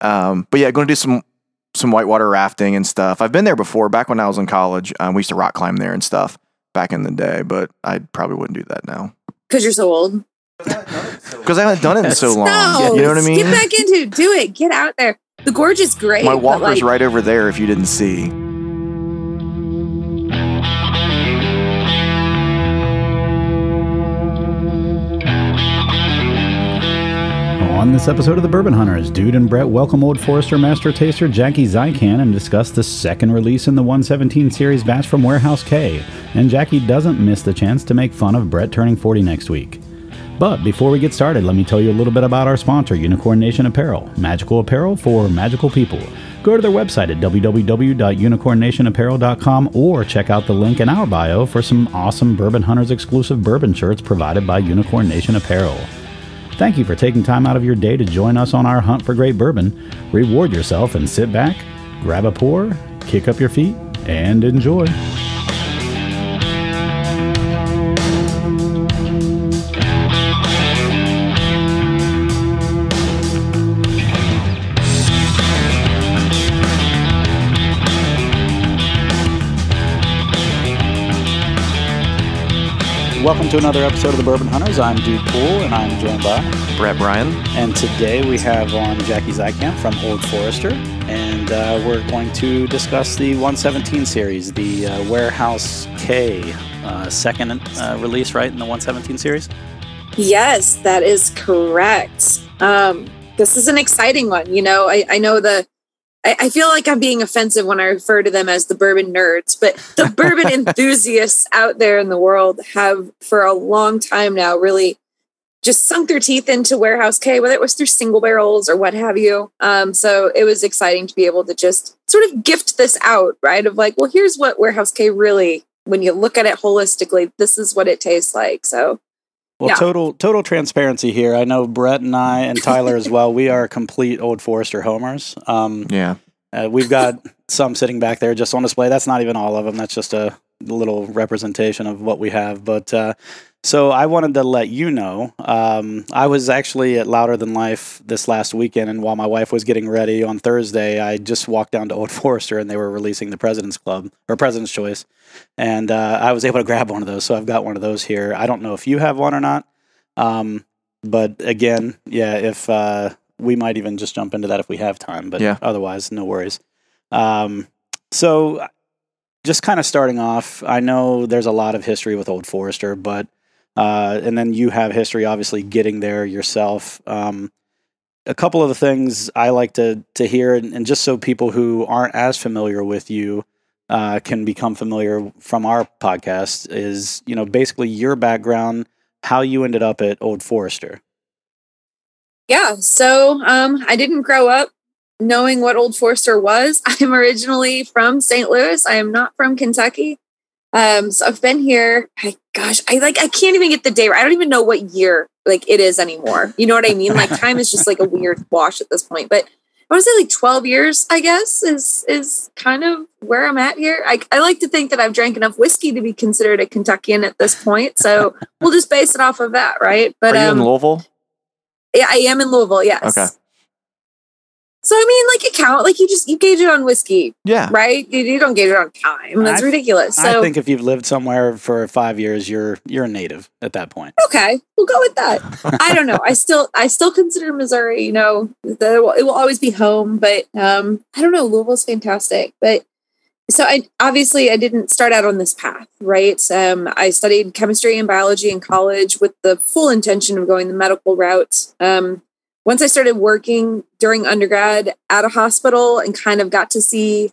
But yeah, going to do some whitewater rafting and stuff. I've been there before, back when I was in college. We used to rock climb there and stuff back in the day, but I probably wouldn't do that now. Because you're so old. Because I haven't done it in so long. No, you know what I mean? Get back into it. Do it. Get out there. The gorge is great. My walker's right over there if you didn't see. On this episode of the Bourbon Hunters, Dude and Brett welcome Old Forester Master Taster Jackie Zykan and discuss the second release in the 117 series batch from Warehouse K. And Jackie doesn't miss the chance to make fun of Brett turning 40 next week. But before we get started, let me tell you a little bit about our sponsor, Unicorn Nation Apparel. Magical apparel for magical people. Go to their website at www.unicornnationapparel.com or check out the link in our bio for some awesome Bourbon Hunters exclusive bourbon shirts provided by Unicorn Nation Apparel. Thank you for taking time out of your day to join us on our hunt for great bourbon. Reward yourself and sit back, grab a pour, kick up your feet, and enjoy. Welcome to another episode of the Bourbon Hunters. I'm Dude Poole, and I'm joined by Brett Bryan. And today we have on Jackie Zykan from Old Forester, and we're going to discuss the 117 series, the Warehouse K, second release, right, in the 117 series? Yes, that is correct. This is an exciting one. You know, I know I feel like I'm being offensive when I refer to them as the bourbon nerds, but the bourbon enthusiasts out there in the world have for a long time now really just sunk their teeth into Warehouse K, whether it was through single barrels or what have you. So it was exciting to be able to just sort of gift this out, right? Of like, well, here's what Warehouse K really, when you look at it holistically, this is what it tastes like. So. Well, no. Total transparency here. I know Brett and I and Tyler as well, we are complete Old Forester homers. Yeah. We've got some sitting back there just on display. That's not even all of them. That's just a little representation of what we have. But so I wanted to let you know, I was actually at Louder Than Life this last weekend, and while my wife was getting ready on Thursday, I just walked down to Old Forester, and they were releasing the President's Club, or President's Choice, and I was able to grab one of those, so I've got one of those here. I don't know if you have one or not, but again, yeah, if we might even just jump into that if we have time, but yeah. Otherwise, no worries. So just kind of starting off, I know there's a lot of history with Old Forester, but and then you have history, obviously, getting there yourself. A couple of the things I like to hear, and just so people who aren't as familiar with you can become familiar from our podcast, is, you know, basically your background, how you ended up at Old Forester. Yeah, so I didn't grow up knowing what Old Forester was. I'm originally from St. Louis. I am not from Kentucky. So I've been here, I can't even get the day right. I don't even know what year it is anymore. You know what I mean? Like time is just like a weird wash at this point, but I want to say 12 years, I guess is kind of where I'm at here. I like to think that I've drank enough whiskey to be considered a Kentuckian at this point. So we'll just base it off of that. Right. But, are you in Louisville? Yeah, I am in Louisville. Yes. Okay. So, I mean, like, you gauge it on whiskey. Yeah. Right? You don't gauge it on time. That's ridiculous. So, I think if you've lived somewhere for 5 years, you're a native at that point. Okay. We'll go with that. I don't know. I still consider Missouri, you know, it will always be home. But I don't know. Louisville's fantastic. But so I didn't start out on this path, right? I studied chemistry and biology in college with the full intention of going the medical route. Once I started working during undergrad at a hospital and kind of got to see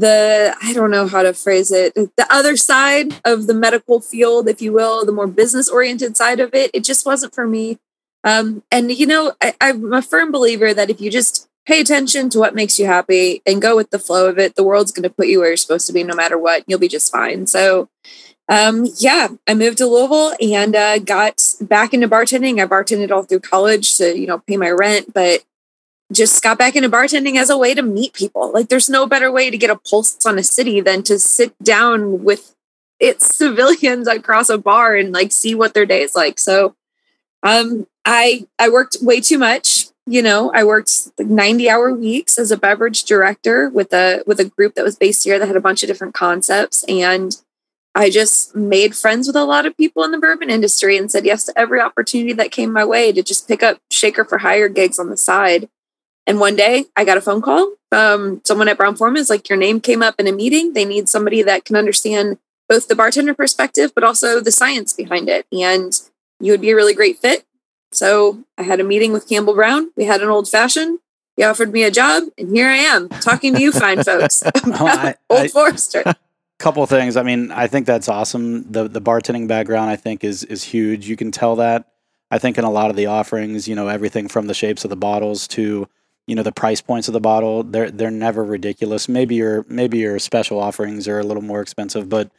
I don't know how to phrase it, the other side of the medical field, if you will, the more business-oriented side of it, it just wasn't for me. And, you know, I'm a firm believer that if you just pay attention to what makes you happy and go with the flow of it, the world's going to put you where you're supposed to be no matter what. You'll be just fine. So, I moved to Louisville and got back into bartending. I bartended all through college to, you know, pay my rent, but just got back into bartending as a way to meet people. Like, there's no better way to get a pulse on a city than to sit down with its civilians across a bar and see what their day is like. So I worked way too much. you know, I worked like 90-hour weeks as a beverage director with a group that was based here that had a bunch of different concepts. And I just made friends with a lot of people in the bourbon industry and said yes to every opportunity that came my way to just pick up shaker for hire gigs on the side. And one day I got a phone call from someone at Brown Forman. It's like, your name came up in a meeting. They need somebody that can understand both the bartender perspective, but also the science behind it. And you would be a really great fit. So I had a meeting with Campbell Brown. We had an old fashioned. He offered me a job, and here I am talking to you fine folks about Old Forester. Couple things. I mean, I think that's awesome. The bartending background, I think, is huge. You can tell that, I think, in a lot of the offerings, you know, everything from the shapes of the bottles to, you know, the price points of the bottle. They're never ridiculous. Maybe your special offerings are a little more expensive, but,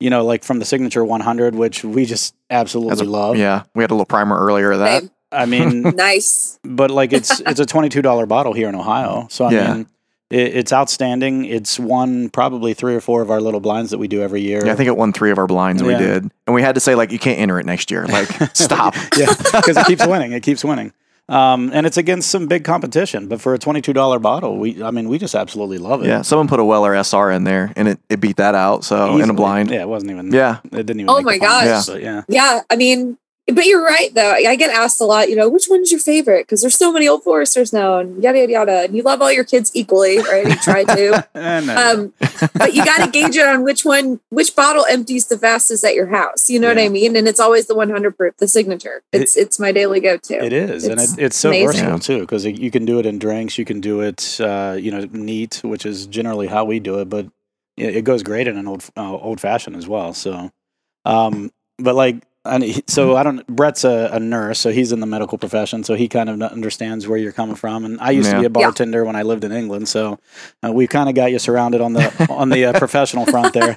you know, like from the Signature 100, which we just absolutely love. Yeah. We had a little primer earlier of that. Same. I mean, nice. But like it's a $22 bottle here in Ohio. So I mean, it's outstanding. It's won probably 3 or 4 of our little blinds that we do every year. Yeah, I think it won 3 of our blinds we did. And we had to say, like, you can't enter it next year. Like, stop. Yeah, because it keeps winning. It keeps winning. And it's against some big competition. But for a $22 bottle, we just absolutely love it. Yeah, someone put a Weller SR in there, and it beat that out. So easily, in a blind. Yeah, it wasn't even. Yeah. It didn't even. Oh, my gosh. Yeah. But yeah, I mean. But you're right, though. I get asked a lot, you know, which one's your favorite? Because there's so many Old Foresters now, and yada, yada, yada. And you love all your kids equally, right? You try to. But you got to gauge it on which bottle empties the fastest at your house. You know what I mean? And it's always the 100 proof, the Signature. It's my daily go-to. It is. It's so amazing. Versatile, too, because you can do it in drinks. You can do it, neat, which is generally how we do it. But it goes great in an old-fashioned as well. So, but like. And so Brett's a nurse, so he's in the medical profession, so he kind of understands where you're coming from. And I used to be a bartender when I lived in England, so we kind of got you surrounded on the professional front there.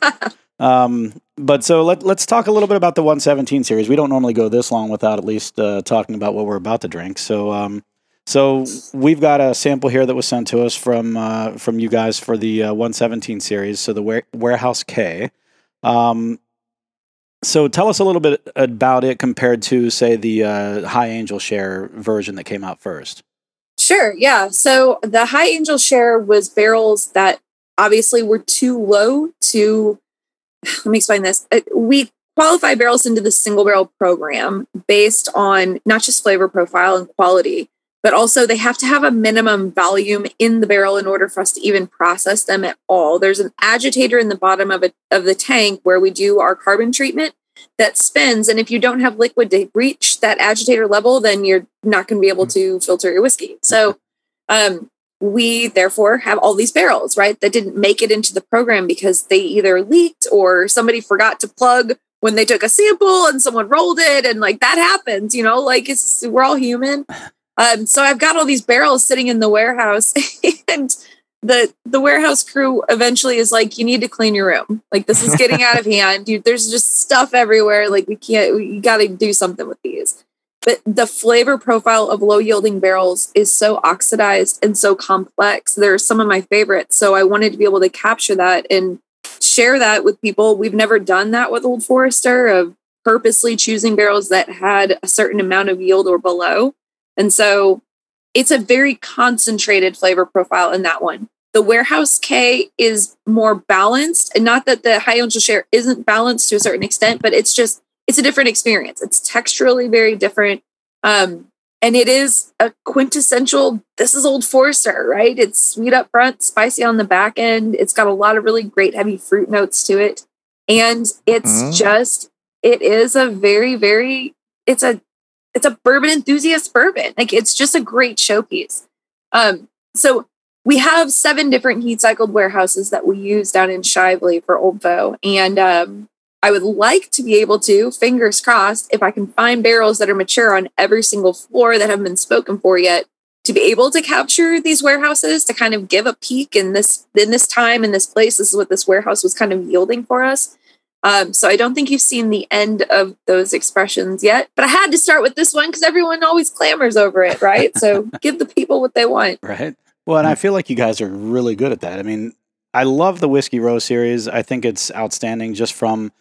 But so let's talk a little bit about the 117 series. We don't normally go this long without at least talking about what we're about to drink. So so we've got a sample here that was sent to us from you guys for the 117 series, so the Warehouse K. So tell us a little bit about it compared to, say, the High Angel Share version that came out first. Sure, yeah. So the High Angel Share was barrels that obviously were too low to... Let me explain this. We qualify barrels into the single barrel program based on not just flavor profile and quality, but also they have to have a minimum volume in the barrel in order for us to even process them at all. There's an agitator in the bottom of the tank where we do our carbon treatment that spins. And if you don't have liquid to reach that agitator level, then you're not going to be able to filter your whiskey. So we therefore have all these barrels, right, that didn't make it into the program because they either leaked or somebody forgot to plug when they took a sample and someone rolled it. And like that happens, you know, like we're all human. So I've got all these barrels sitting in the warehouse, and the warehouse crew eventually is like, you need to clean your room. Like, this is getting out of hand. There's just stuff everywhere. Like, you got to do something with these. But the flavor profile of low yielding barrels is so oxidized and so complex. They're some of my favorites. So I wanted to be able to capture that and share that with people. We've never done that with Old Forester, of purposely choosing barrels that had a certain amount of yield or below. And so it's a very concentrated flavor profile in that one. The Warehouse K is more balanced, and not that the High Angel Share isn't balanced to a certain extent, but it's a different experience. It's texturally very different. And it is a quintessential, this is Old Forester, right? It's sweet up front, spicy on the back end. It's got a lot of really great heavy fruit notes to it. And it's it's a bourbon enthusiast bourbon. Like, it's just a great showpiece. So we have 7 different heat cycled warehouses that we use down in Shively for Old Fo. And I would like to be able to, fingers crossed, if I can find barrels that are mature on every single floor that haven't been spoken for yet, to be able to capture these warehouses, to kind of give a peek in this time, in this place. This is what this warehouse was kind of yielding for us. So I don't think you've seen the end of those expressions yet, but I had to start with this one because everyone always clamors over it, right? So give the people what they want. Right. Well, and I feel like you guys are really good at that. I mean, I love the Whiskey Row series. I think it's outstanding just from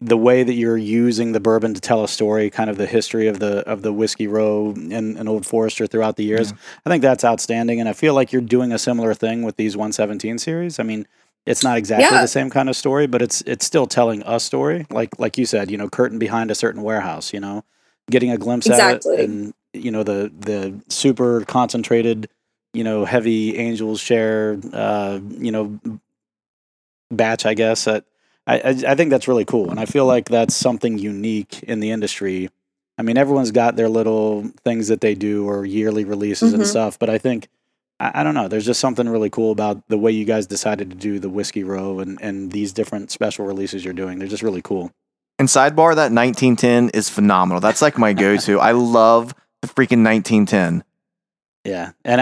the way that you're using the bourbon to tell a story, kind of the history of the Whiskey Row and Old Forester throughout the years. Yeah. I think that's outstanding. And I feel like you're doing a similar thing with these 117 series. I mean, it's not exactly the same kind of story, but it's still telling a story. Like you said, you know, curtain behind a certain warehouse, you know, getting a glimpse at it, and, you know, the super concentrated, you know, heavy Angel's Share, you know, batch, I guess, at, I think that's really cool, and I feel like that's something unique in the industry. I mean, everyone's got their little things that they do or yearly releases and stuff, but I think, I don't know, there's just something really cool about the way you guys decided to do the Whiskey Row and these different special releases you're doing. They're just really cool. And sidebar, that 1910 is phenomenal. That's like my go-to. I love the freaking 1910. Yeah. And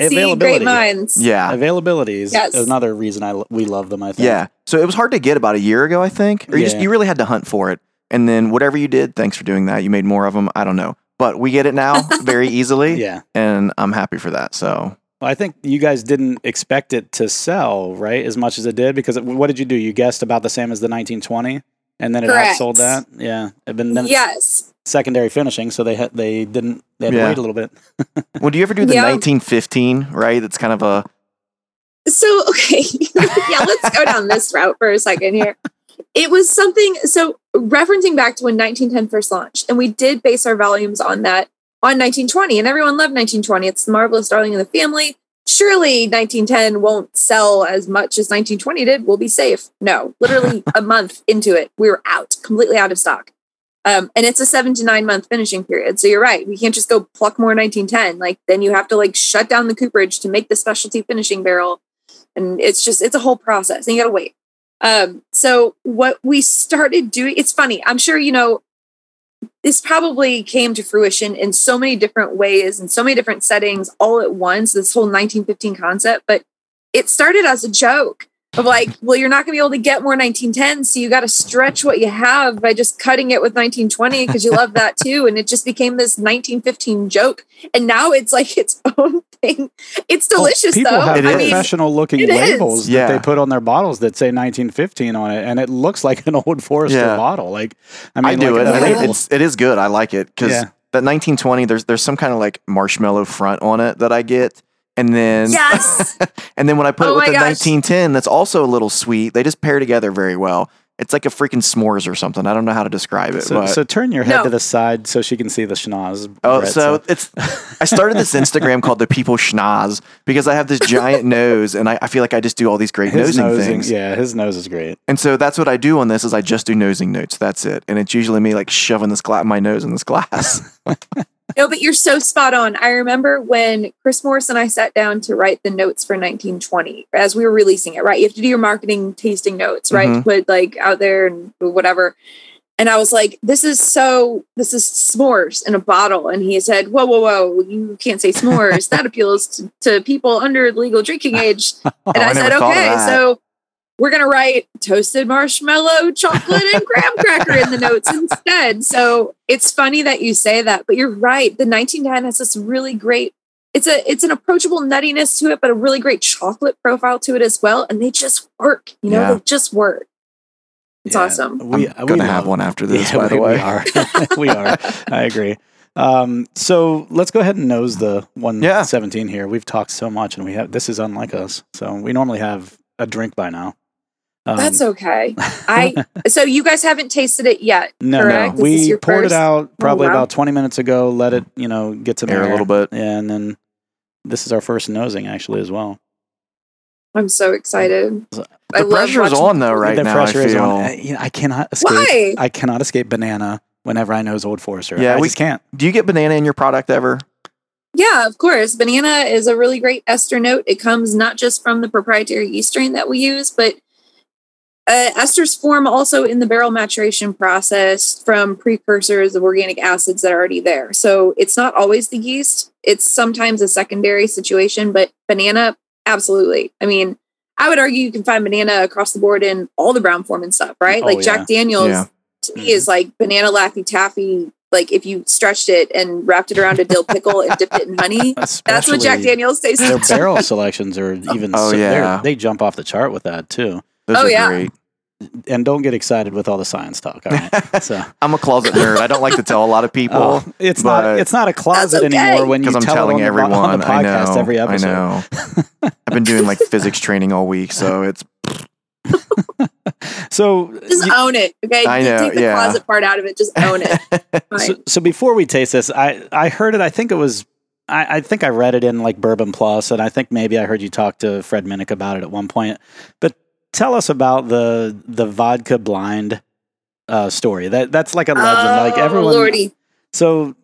availability. Great minds. Yeah. Availability is another reason we love them, I think. Yeah. So it was hard to get about a year ago, I think. Or you really had to hunt for it. And then whatever you did, thanks for doing that. You made more of them. I don't know. But we get it now very easily. Yeah. And I'm happy for that. So well, I think you guys didn't expect it to sell, right? As much as it did. Because what did you do? You guessed about the same as the 1920 and then it outsold that. Yeah. Secondary finishing, so they had to wait a little bit. Well, do you ever do the 1915, right? That's kind of a... So, okay. Yeah, let's go down this route for a second here. It was something, so referencing back to when 1910 first launched, and we did base our volumes on that, on 1920, and everyone loved 1920. It's the marvelous darling of the family. Surely 1910 won't sell as much as 1920 did. We'll be safe. No, literally a month into it, we were out, completely out of stock. And it's a 7 to 9 month finishing period. So you're right. We can't just go pluck more 1910. Like then you have to like shut down the cooperage to make the specialty finishing barrel. And it's just, it's a whole process and you gotta wait. So what we started doing, it's funny. I'm sure, you know, this probably came to fruition in so many different ways and so many different settings all at once, this whole 1915 concept, but it started as a joke. Of like, well, you're not going to be able to get more 1910, so you got to stretch what you have by just cutting it with 1920 because you love that too. And it just became this 1915 joke. And now it's like its own thing. It's delicious, people though. People have professional-looking labels that they put on their bottles that say 1915 on it, and it looks like an Old Forester bottle. Like, I mean, I do like it. It is good. I like it because that 1920, there's some kind of like marshmallow front on it that I get. And then, and then when I put it with the 1910, that's also a little sweet. They just pair together very well. It's like a freaking s'mores or something. I don't know how to describe it. So turn your head to the side so she can see the schnoz. Oh, Brett, so it's. I started this Instagram called The People Schnoz because I have this giant nose, and I feel like I just do all these great nosing things. Yeah, his nose is great. And so that's what I do on this is I just do nosing notes. That's it. And it's usually me like shoving this my nose in this glass. No, but you're so spot on. I remember when Chris Morris and I sat down to write the notes for 1920 as we were releasing it, right? You have to do your marketing tasting notes, right? Mm-hmm. Put like out there and whatever. And I was like, this is s'mores in a bottle. And he said, whoa, you can't say s'mores. That appeals to people under the legal drinking age. And I said, okay, so we're going to write toasted marshmallow, chocolate, and graham cracker in the notes instead. So it's funny that you say that, but you're right. The 1910 has this really great, it's an approachable nuttiness to it, but a really great chocolate profile to it as well. And they just work, you know, they just work. It's awesome. I'm going to have one after this, by the way. We are. We are. I agree. So let's go ahead and nose the 117 here. We've talked so much and this is unlike us. So we normally have a drink by now. That's okay. So you guys haven't tasted it yet, correct? No. We poured it out probably about 20 minutes ago, let it, you know, get some air a little bit. And then this is our first nosing actually as well. I'm so excited. The pressure's on though right now. The pressure is on. I cannot escape. Why? I cannot escape banana whenever I nose Old Forester. Yeah, we can't. Do you get banana in your product ever? Yeah, of course. Banana is a really great ester note. It comes not just from the proprietary yeast strain that we use, but esters form also in the barrel maturation process from precursors of organic acids that are already there. So it's not always the yeast. It's sometimes a secondary situation, but banana, absolutely. I mean, I would argue you can find banana across the board in all the Brown Forman stuff, right? Jack Daniels to me is like banana Laffy Taffy. Like if you stretched it and wrapped it around a dill pickle and dipped it in honey, that's what Jack Daniels tastes like. Their barrel selections are even, they jump off the chart with that too. Those are great. And don't get excited with all the science talk. All right? So I'm a closet nerd. I don't like to tell a lot of people. It's not a closet anymore when you tell everyone on the podcast every episode. I know. I've been doing like physics training all week, so it's. Own it, okay? I know, take the closet part out of it. Just own it. So before we taste this, I heard it. I think it was. I think I read it in like Bourbon Plus, and I think maybe I heard you talk to Fred Minnick about it at one point, but. Tell us about the vodka blind story. That's like a legend. Like everyone. Lordy. So,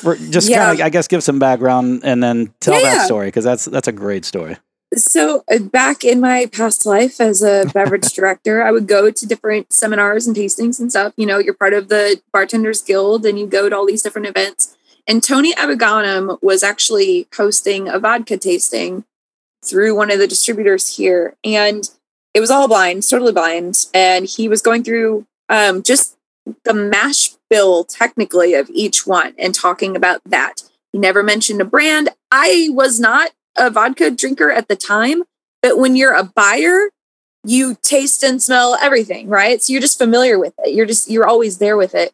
kind of, I guess, give some background and then tell that story because that's a great story. So, back in my past life as a beverage director, I would go to different seminars and tastings and stuff. You know, you're part of the Bartenders Guild, and you go to all these different events. And Tony Abagonum was actually hosting a vodka tasting through one of the distributors here, and it was all blind, totally blind. And he was going through just the mash bill, technically, of each one and talking about that. He never mentioned a brand. I was not a vodka drinker at the time, but when you're a buyer, you taste and smell everything, right? So you're just familiar with it. You're always there with it.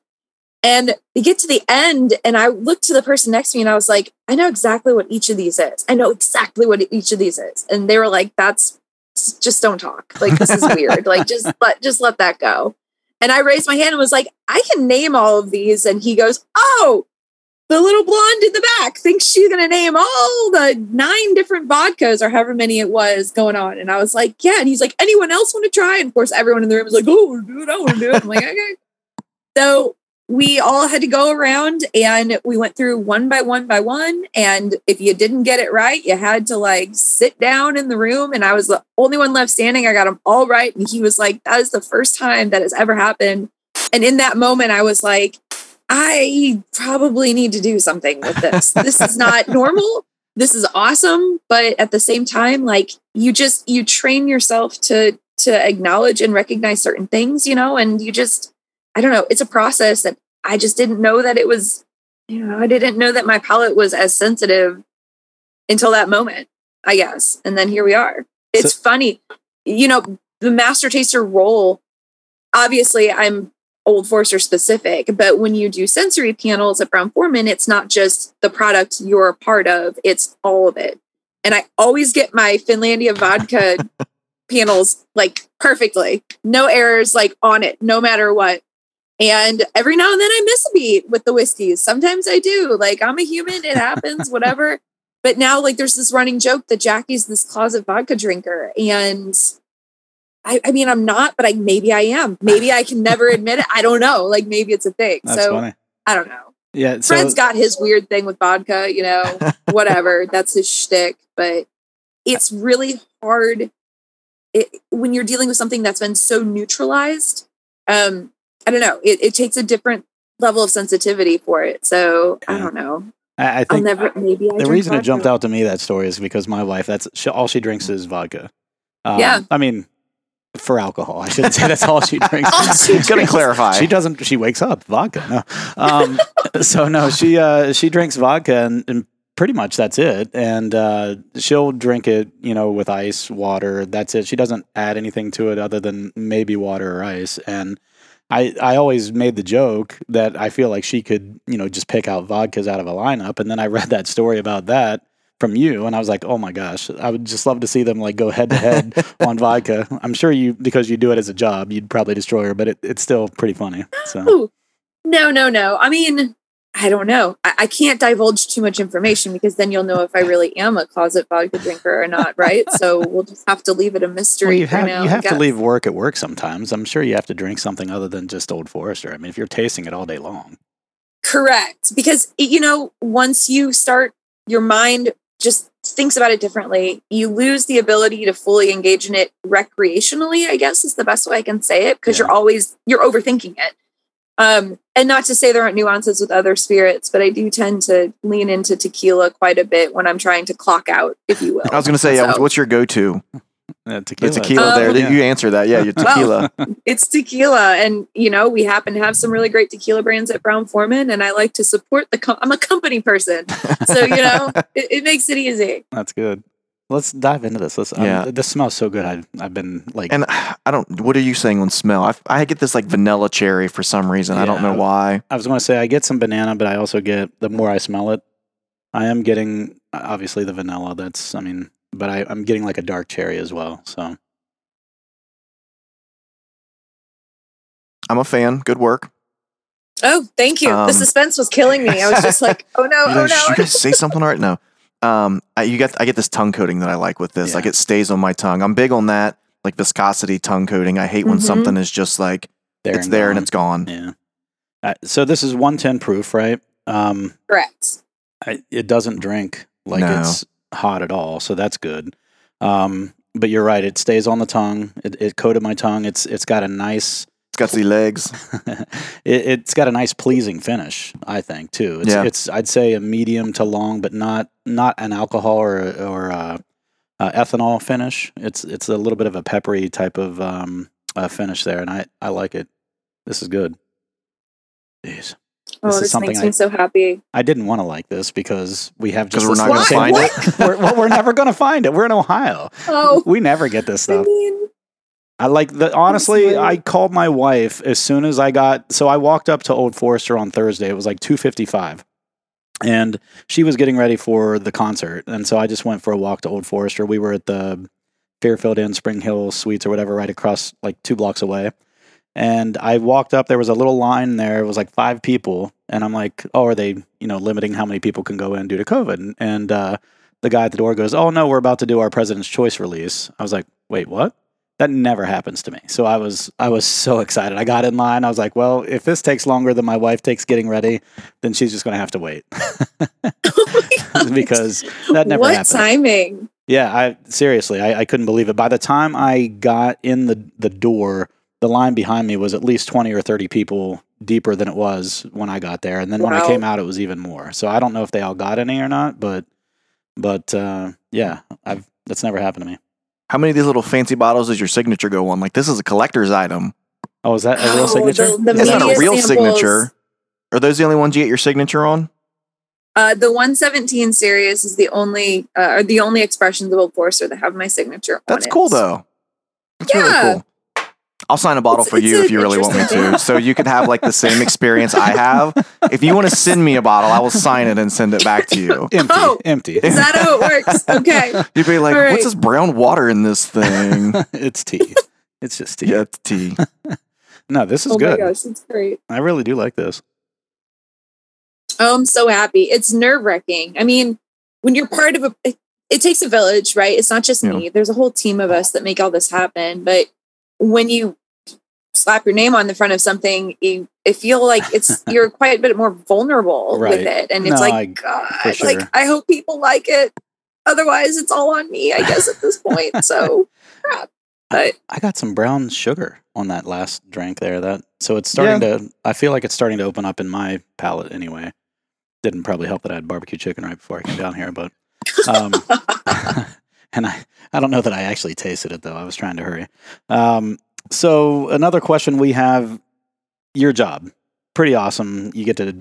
And you get to the end, and I looked to the person next to me, and I was like, I know exactly what each of these is. And they were like, that's... just don't talk. Like, this is weird. Like, just let that go. And I raised my hand and was like, I can name all of these. And he goes, oh, the little blonde in the back thinks she's going to name all the 9 different vodkas or however many it was going on. And I was like, yeah. And he's like, anyone else want to try? And of course, everyone in the room was like, oh, dude, I want to do it. I'm like, okay. So we all had to go around, and we went through one by one by one. And if you didn't get it right, you had to like sit down in the room. And I was the only one left standing. I got them all right. And he was like, that is the first time that has ever happened. And in that moment, I was like, I probably need to do something with this. This is not normal. This is awesome. But at the same time, like you train yourself to acknowledge and recognize certain things, you know, and you just, I don't know. It's a process that I just didn't know that it was, you know, I didn't know that my palate was as sensitive until that moment, I guess. And then here we are. It's funny. You know, the master taster role, obviously I'm Old Forester specific, but when you do sensory panels at Brown Forman, it's not just the product you're a part of, it's all of it. And I always get my Finlandia vodka panels like perfectly. No errors, like on it, no matter what. And every now and then I miss a beat with the whiskeys. Sometimes I do. Like, I'm a human. It happens, whatever. But now, like, there's this running joke that Jackie's this closet vodka drinker. And I mean, I'm not, but maybe I am. Maybe I can never admit it. I don't know. Like, maybe it's a thing. That's so funny. I don't know. Yeah. Fred's got his weird thing with vodka, you know, whatever. That's his shtick. But it's really hard when you're dealing with something that's been so neutralized. I don't know. It takes a different level of sensitivity for it. So I don't know. I think the reason it jumped out to me, that story, is because my wife, all she drinks is vodka. I mean, for alcohol, I shouldn't say that's all she drinks. She's going to clarify. She doesn't, she wakes up vodka. No. So no, she drinks vodka and pretty much that's it. And, she'll drink it, you know, with ice, water. That's it. She doesn't add anything to it other than maybe water or ice. And, I always made the joke that I feel like she could, you know, just pick out vodkas out of a lineup. And then I read that story about that from you, and I was like, oh my gosh, I would just love to see them like go head to head on vodka. I'm sure because you do it as a job, you'd probably destroy her, but it's still pretty funny. So. No. I mean, I don't know. I can't divulge too much information because then you'll know if I really am a closet vodka drinker or not, right? So we'll just have to leave it a mystery for now. You have to leave work at work sometimes. I'm sure you have to drink something other than just Old Forester. I mean, if you're tasting it all day long. Correct. Because, you know, once you start, your mind just thinks about it differently. You lose the ability to fully engage in it recreationally, I guess is the best way I can say it, because you're overthinking it. And not to say there aren't nuances with other spirits, but I do tend to lean into tequila quite a bit when I'm trying to clock out, if you will. I was going to say, what's your go-to? Tequila. The tequila there. You answer that. Yeah, your tequila. Well, it's tequila. And, you know, we happen to have some really great tequila brands at Brown Forman, and I like to support I'm a company person. So, you know, it makes it easy. That's good. Let's dive into this. This smells so good. I've been like... And I don't... What are you saying on smell? I get this like vanilla cherry for some reason. Yeah, I don't know why. I was going to say I get some banana, but I also get... The more I smell it, I am getting, obviously, the vanilla. That's... I mean... But I'm getting like a dark cherry as well, so... I'm a fan. Good work. Oh, thank you. The suspense was killing me. I was just like, oh no, oh no. You guys say something right now. I get this tongue coating that I like with this. Yeah. Like it stays on my tongue. I'm big on that, like viscosity tongue coating. I hate when something is just like it's there and it's gone. Yeah. So this is 110 proof, right? Correct. It doesn't drink like it's hot at all, so that's good. But you're right; it stays on the tongue. It coated my tongue. It's got a nice. It's got the legs. It's got a nice, pleasing finish, I think, too. It's I'd say a medium to long, but not an alcohol or ethanol finish. It's a little bit of a peppery type of finish there, and I like it. This is good. Jeez. This makes me so happy. I didn't want to like this because we have just... Because we're not going to find it. We're never going to find it. We're in Ohio. Oh. We never get this stuff. I like the, honestly, I called my wife as soon as I got, so I walked up to Old Forester on Thursday. It was like 2:55 and she was getting ready for the concert. And so I just went for a walk to Old Forester. We were at the Fairfield Inn, Spring Hill Suites or whatever, right across like 2 blocks away. And I walked up, there was a little line there. It was like 5 people. And I'm like, oh, are they, limiting how many people can go in due to COVID? And, the guy at the door goes, oh no, we're about to do our President's Choice release. I was like, wait, what? That never happens to me. So I was so excited. I got in line. I was like, well, if this takes longer than my wife takes getting ready, then she's just going to have to wait. Because that never happens. What timing? Yeah, I couldn't believe it. By the time I got in the door, the line behind me was at least 20 or 30 people deeper than it was when I got there. And then when I came out, it was even more. So I don't know if they all got any or not, but that's never happened to me. How many of these little fancy bottles does your signature go on? Like, this is a collector's item. Oh, is that a real signature? It's not a real signature. Are those the only ones you get your signature on? The 117 series is the only expressions of Old Forester that have my signature on it. That's cool, though. That's really cool. I'll sign a bottle for you if you really want me to. So you could have, like, the same experience I have. If you want to send me a bottle, I will sign it and send it back to you. Empty. Is that how it works? Okay. You'd be like, right. What's this brown water in this thing? It's tea. It's just tea. Yeah, it's tea. No, this is good. Oh my gosh, it's great. I really do like this. Oh, I'm so happy. It's nerve-wracking. I mean, when you're part of it takes a village, right? It's not just me. There's a whole team of us that make all this happen, but when you slap your name on the front of something, I feel like you're quite a bit more vulnerable with it. And it's God, sure. Like, I hope people like it. Otherwise it's all on me, I guess, at this point. So crap. But I got some brown sugar on that last drink there. So it's starting to, I feel like it's starting to open up in my palate anyway. Didn't probably help that I had barbecue chicken right before I came down here, but, and I don't know that I actually tasted it though. I was trying to hurry. So another question we have, your job, pretty awesome. You get to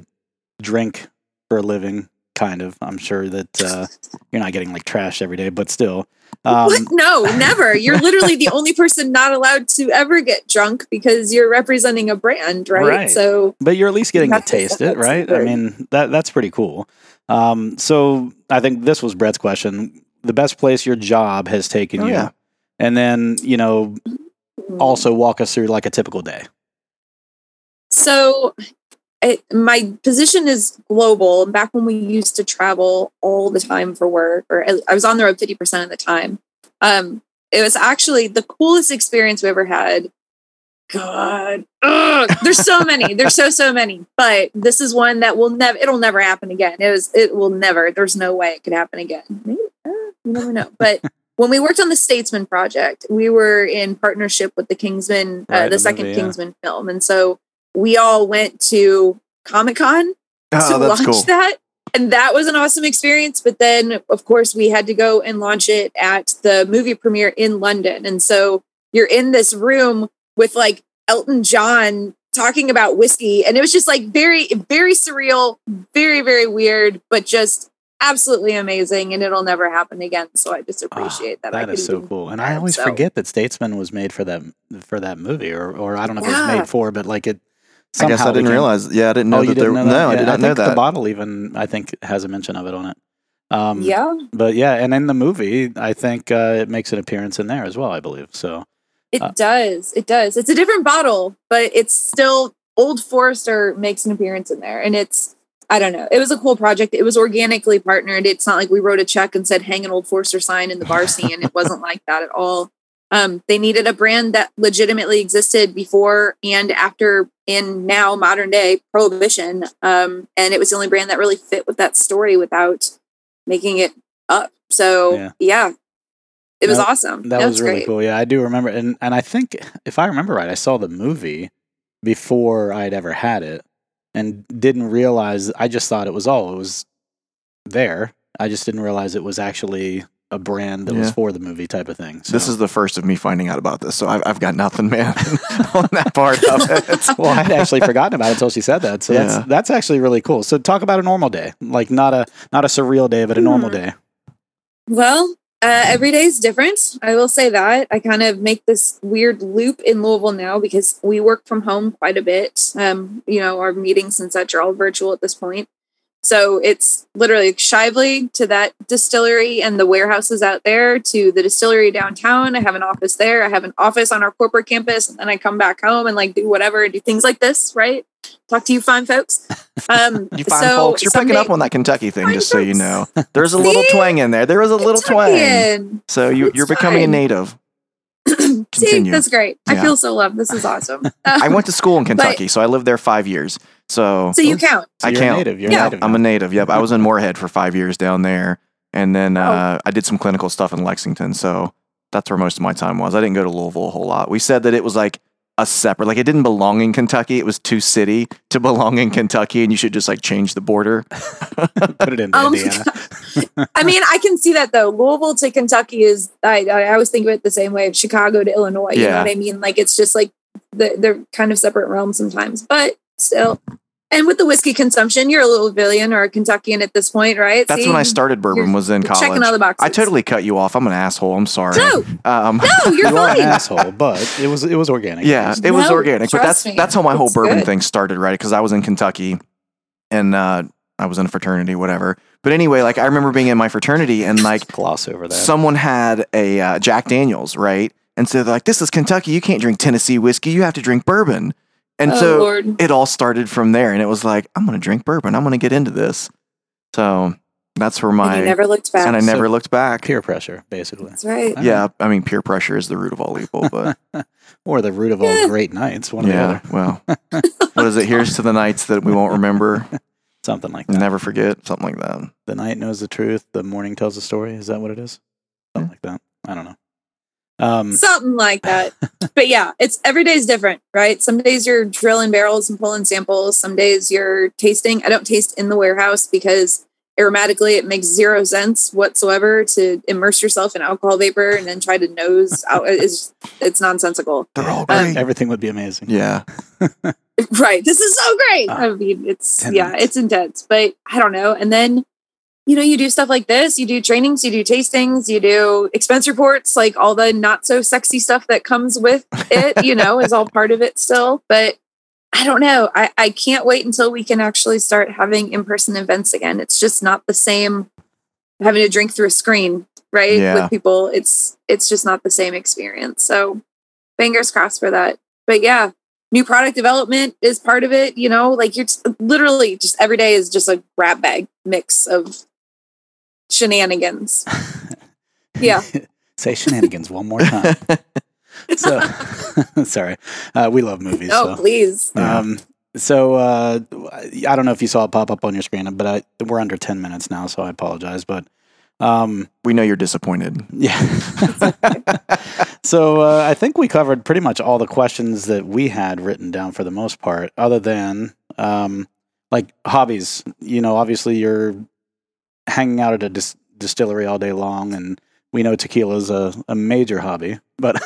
drink for a living, kind of. I'm sure that you're not getting like trash every day, but still. What? No, never. You're literally the only person not allowed to ever get drunk because you're representing a brand, right? So, but you're at least getting to taste it, right? Weird. I mean, that's pretty cool. So I think this was Brett's question. The best place your job has taken you. Yeah. And then, also walk us through like a typical day. So my position is global. Back when we used to travel all the time for work, or I was on the road 50% of the time. It was actually the coolest experience we ever had. God, there's so many. There's so many. But this is one that it'll never happen again. There's no way it could happen again. Maybe, you never know. But when we worked on the Statesman project, we were in partnership with the Kingsman, the second movie, Kingsman film. And so we all went to Comic-Con to launch that. And that was an awesome experience. But then, of course, we had to go and launch it at the movie premiere in London. And so you're in this room with like Elton John talking about whiskey. And it was just like very, very surreal, very, very weird, but just absolutely amazing, and it'll never happen again. So I just appreciate that. That is so cool. And I always forget that Statesman was made for that movie, or I don't know if it was made for, but like it. I guess I didn't realize. Yeah, I didn't know that there. No, I did not know that. The bottle even I think has a mention of it on it. Yeah. But yeah, and in the movie, I think it makes an appearance in there as well. I believe so. It does. It does. It's a different bottle, but it's still Old Forester makes an appearance in there, and it's. I don't know. It was a cool project. It was organically partnered. It's not like we wrote a check and said, hang an Old Forester sign in the bar scene. It wasn't like that at all. They needed a brand that legitimately existed before and after in now modern day Prohibition. And it was the only brand that really fit with that story without making it up. So yeah. It was awesome. That was really great. Cool. Yeah, I do remember. And I think if I remember right, I saw the movie before I'd ever had it. And didn't realize, I just thought it was there. I just didn't realize it was actually a brand that was for the movie type of thing. So. This is the first of me finding out about this, so I've got nothing, man, on that part of it. Well, I'd actually forgotten about it until she said that, so that's actually really cool. So talk about a normal day, like not a surreal day, but a normal day. Well, every day is different. I will say that. I kind of make this weird loop in Louisville now because we work from home quite a bit. Our meetings and such are all virtual at this point. So it's literally Shively to that distillery and the warehouses out there to the distillery downtown. I have an office there. I have an office on our corporate campus. And then I come back home and do whatever, do things like this, right? Talk to you fine folks. You fine folks. You're picking up on that Kentucky thing, just so you know. There's a little twang in there. There was a little twang. So you're becoming a native. See, that's great. Yeah. I feel so loved. This is awesome. I went to school in Kentucky, so I lived there 5 years. So you count. I count. You're a native. I'm a native. Yep. I was in Moorhead for 5 years down there. And then I did some clinical stuff in Lexington. So that's where most of my time was. I didn't go to Louisville a whole lot. We said that it was a separate, it didn't belong in Kentucky. It was too city to belong in Kentucky, and you should just change the border. Put it in Indiana. I mean, I can see that though. Louisville to Kentucky is, I always think of it the same way of Chicago to Illinois. You know what I mean? It's just they're kind of separate realms sometimes, but still. And with the whiskey consumption, you're a Louisvillian or a Kentuckian at this point, right? That's when I started bourbon, was in college. Checking all the boxes. I totally cut you off. I'm an asshole. I'm sorry. No, you're fine. You're an asshole, but it was organic. Yeah, it was organic. But that's how my whole bourbon thing started, right? Because I was in Kentucky and I was in a fraternity, whatever. But anyway, I remember being in my fraternity and gloss over that. Someone had a Jack Daniels, right? And so they're this is Kentucky. You can't drink Tennessee whiskey. You have to drink bourbon. And It all started from there. And it was I'm going to drink bourbon. I'm going to get into this. So that's where my... And you never looked back. And I never looked back. Peer pressure, basically. That's right. Yeah. I mean, peer pressure is the root of all evil, but... Or the root of all great nights. One or the other. Well, what is it? Here's to the nights that we won't remember. Something like that. Never forget. Something like that. The night knows the truth. The morning tells the story. Is that what it is? Something like that. I don't know. Something like that. But yeah, it's every day's different, right? Some days you're drilling barrels and pulling samples. Some days you're tasting. I don't taste in the warehouse because aromatically it makes 0 sense whatsoever to immerse yourself in alcohol vapor and then try to nose out. It's nonsensical. They're all great. Everything would be amazing. Yeah. Right. This is so great. I mean, it's intense, but I don't know. And then you do stuff like this, you do trainings, you do tastings, you do expense reports, all the not so sexy stuff that comes with it, is all part of it still. But I don't know. I can't wait until we can actually start having in-person events again. It's just not the same having to drink through a screen, right? Yeah. With people. It's just not the same experience. So fingers crossed for that. But yeah, new product development is part of it. You're literally just every day is just a grab bag mix of shenanigans. Yeah. Say shenanigans one more time. So sorry. We love movies. Oh, so. Please. So I don't know if you saw it pop up on your screen, but we're under 10 minutes now, so I apologize, but we know you're disappointed. Yeah. So I think we covered pretty much all the questions that we had written down for the most part, other than hobbies. Obviously you're hanging out at a distillery all day long, and we know tequila is a major hobby, but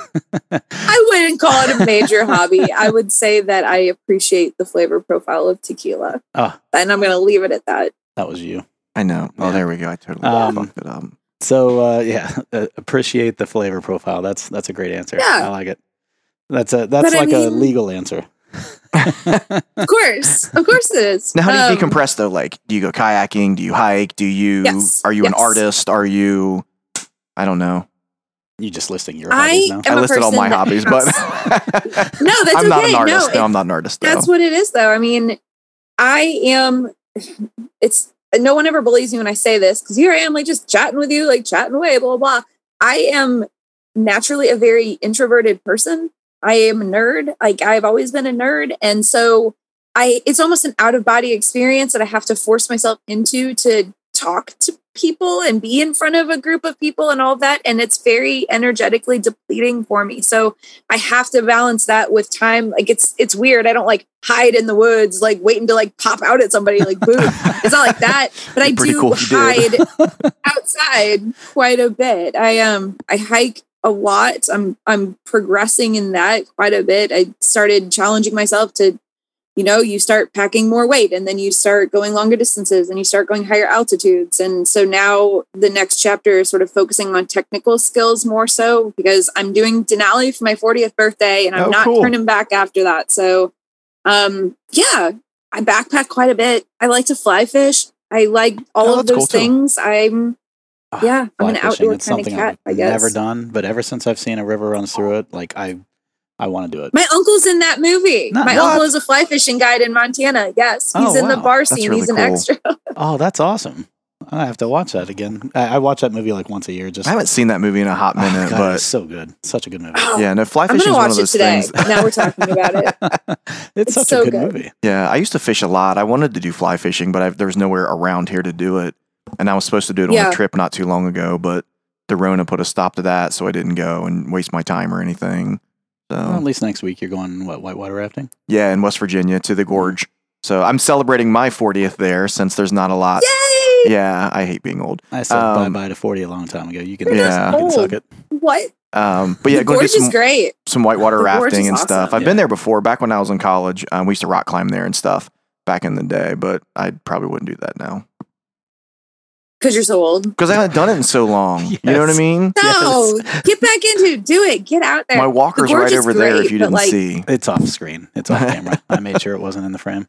I wouldn't call it a major hobby. I would say that I appreciate the flavor profile of tequila, and I'm going to leave it at that. That was you. I know. Oh, yeah. There we go. I totally fucked it up. So, yeah, appreciate the flavor profile. That's a great answer. Yeah. I like it. That's a legal answer. Of course it is. Now, how do you decompress though? Like, do you go kayaking? Do you hike? Do you? Yes, are you an artist? Are you? I don't know. You just listing your hobbies now. I listed all my hobbies, but no, that's I'm okay. Not an artist. No, I'm not an artist. That's what it is, though. I mean, I am. It's no one ever believes me when I say this because here I am, like just chatting with you, like chatting away, blah blah blah. I am naturally a very introverted person. I am a nerd. Like I've always been a nerd, and so it's almost an out of body experience that I have to force myself into to talk to people and be in front of a group of people and all of that. And it's very energetically depleting for me. So I have to balance that with time. Like it's weird. I don't like hide in the woods, like waiting to like pop out at somebody like boom. It's not like that, but I do hide outside quite a bit. I hike a lot. I'm progressing in that quite a bit. I started challenging myself to, you know, you start packing more weight and then you start going longer distances and you start going higher altitudes. And so now the next chapter is sort of focusing on technical skills more so because I'm doing Denali for my 40th birthday and I'm not turning back after that. So, yeah, I backpack quite a bit. I like to fly fish. I like all of those things. Too. I'm an outdoor kind of cat, I guess. Never done, but ever since I've seen a river runs through it, like I want to do it. My uncle's in that movie. My uncle is a fly fishing guide in Montana. Yes. He's in the bar scene. Really He's an extra. Oh, that's awesome. I have to watch that again. I watch that movie like once a year. Just I haven't seen that movie in a hot minute, God, but it's so good. Such a good movie. Oh, yeah. No, fly fishing is one of those things. Now we're talking about it. It's such a good movie. Yeah. I used to fish a lot. I wanted to do fly fishing, but there was nowhere around here to do it. And I was supposed to do it on a trip not too long ago, but the Rona put a stop to that. So I didn't go and waste my time or anything. So well, at least next week you're going, whitewater rafting? Yeah, in West Virginia to the gorge. So I'm celebrating my 40th there since there's not a lot. Yay! Yeah, I hate being old. I said bye-bye to 40 a long time ago. You can suck it. What? But yeah, going to do some whitewater rafting and stuff. Awesome. I've been there before. Back when I was in college, we used to rock climb there and stuff back in the day, but I probably wouldn't do that now. Because you're so old. Because I haven't done it in so long. Yes. You know what I mean? No. Yes. Get back into it. Do it. Get out there. My walker's right over there if you didn't see. It's off screen. It's off camera. I made sure it wasn't in the frame.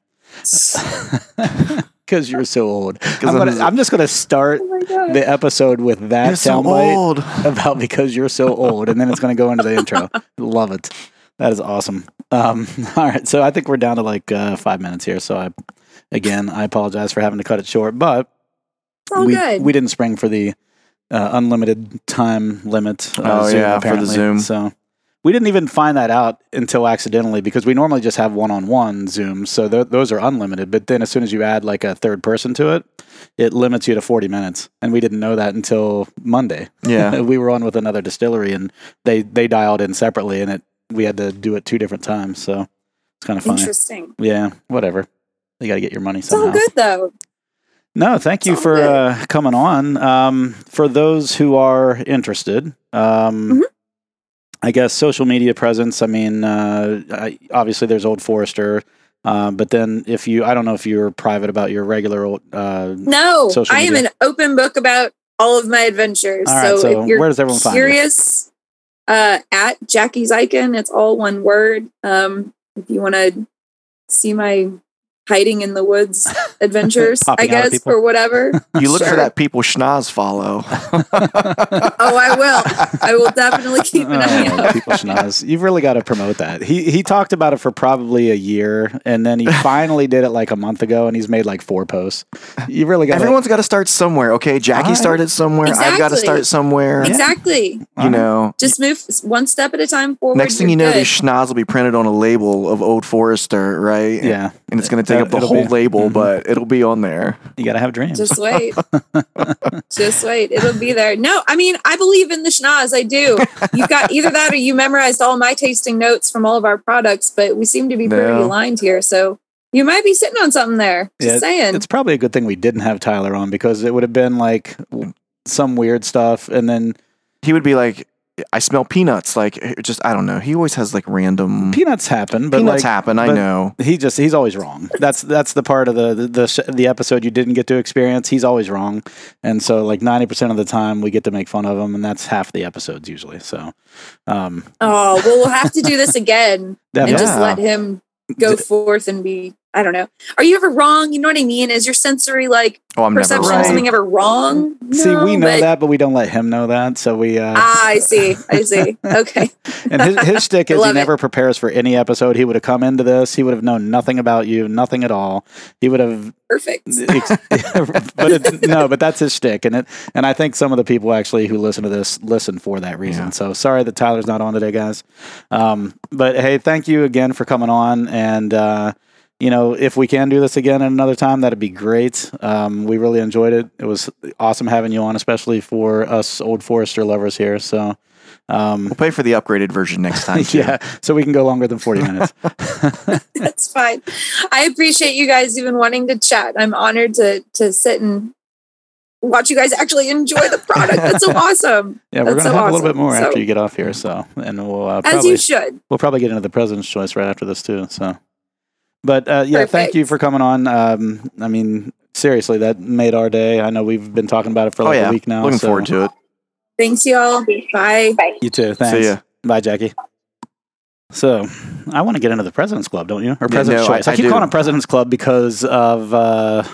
Because you're so old. I'm just going to start the episode with that soundbite about because you're so old. And then it's going to go into the intro. Love it. That is awesome. All right. So I think we're down to like 5 minutes here. So I apologize for having to cut it short, but we didn't spring for the unlimited time limit. Zoom, apparently. For the Zoom. So we didn't even find that out until accidentally because we normally just have one-on-one Zoom. So those are unlimited. But then as soon as you add like a third person to it, it limits you to 40 minutes. And we didn't know that until Monday. Yeah, we were on with another distillery and they dialed in separately and we had to do it two different times. So it's kind of funny. Interesting. Yeah, whatever. You got to get your money somehow. It's all good though. No, thank you for coming on. For those who are interested, I guess social media presence. I mean, obviously there's Old Forester, but then I don't know if you're private about your regular social media. I am an open book about all of my adventures. All right, so if you're where does everyone curious, find you? At Jackie Zykan, it's all one word. If you want to see my hiding in the woods adventures, I guess, or whatever. You look for that people schnoz follow. I will definitely keep an eye out. People schnoz. You've really got to promote that. He talked about it for probably a year, and then he finally did it like a month ago, and he's made like 4 posts. You really got. Everyone's got to start somewhere. Okay, Jackie started somewhere. Exactly. I've got to start somewhere. Exactly. You know, just move one step at a time forward. Next thing you know, this schnoz will be printed on a label of Old Forester, right? Yeah, and it's going to take up the whole label, but it'll be on there. You gotta have dreams. Just wait. Just wait. It'll be there. No, I mean, I believe in the schnoz. I do. You've got either that or you memorized all my tasting notes from all of our products, but we seem to be pretty aligned here. So you might be sitting on something there. Just saying. It's probably a good thing we didn't have Tyler on because it would have been like some weird stuff. And then he would be like, I smell peanuts. Like, just, I don't know. He always has like random peanuts happen. But peanuts like, happen. I know. He's always wrong. That's the part of the episode you didn't get to experience. He's always wrong, and so like 90% of the time we get to make fun of him, and that's half the episodes usually. So, well, we'll have to do this again and just let him go forth and be. I don't know. Are you ever wrong? You know what I mean? Is your sensory perception never wrong. Of something ever wrong? No, see, we know that, but we don't let him know that. So we. I see. Okay. And his shtick is he never prepares for any episode. He would have come into this. He would have known nothing about you, nothing at all. He would have. Perfect. But that's his shtick, and I think some of the people actually who listen to this listen for that reason. Yeah. So sorry that Tyler's not on today, guys. But hey, thank you again for coming on, and. You know, if we can do this again at another time, that'd be great. We really enjoyed it. It was awesome having you on, especially for us Old Forester lovers here. So we'll pay for the upgraded version next time. Too. Yeah, so we can go longer than 40 minutes. That's fine. I appreciate you guys even wanting to chat. I'm honored to sit and watch you guys actually enjoy the product. That's so awesome. Yeah, we're going to have a little bit more after you get off here. So, and we'll as you should. We'll probably get into the President's Choice right after this too. So. But Perfect. Thank you for coming on. I mean, seriously, that made our day. I know we've been talking about it for a week now. Looking forward to it. Thanks, y'all. Bye. You too. Thanks. See ya. Bye, Jackie. So I want to get into the President's Club, don't you? Or President's Choice. I keep calling it President's Club because of why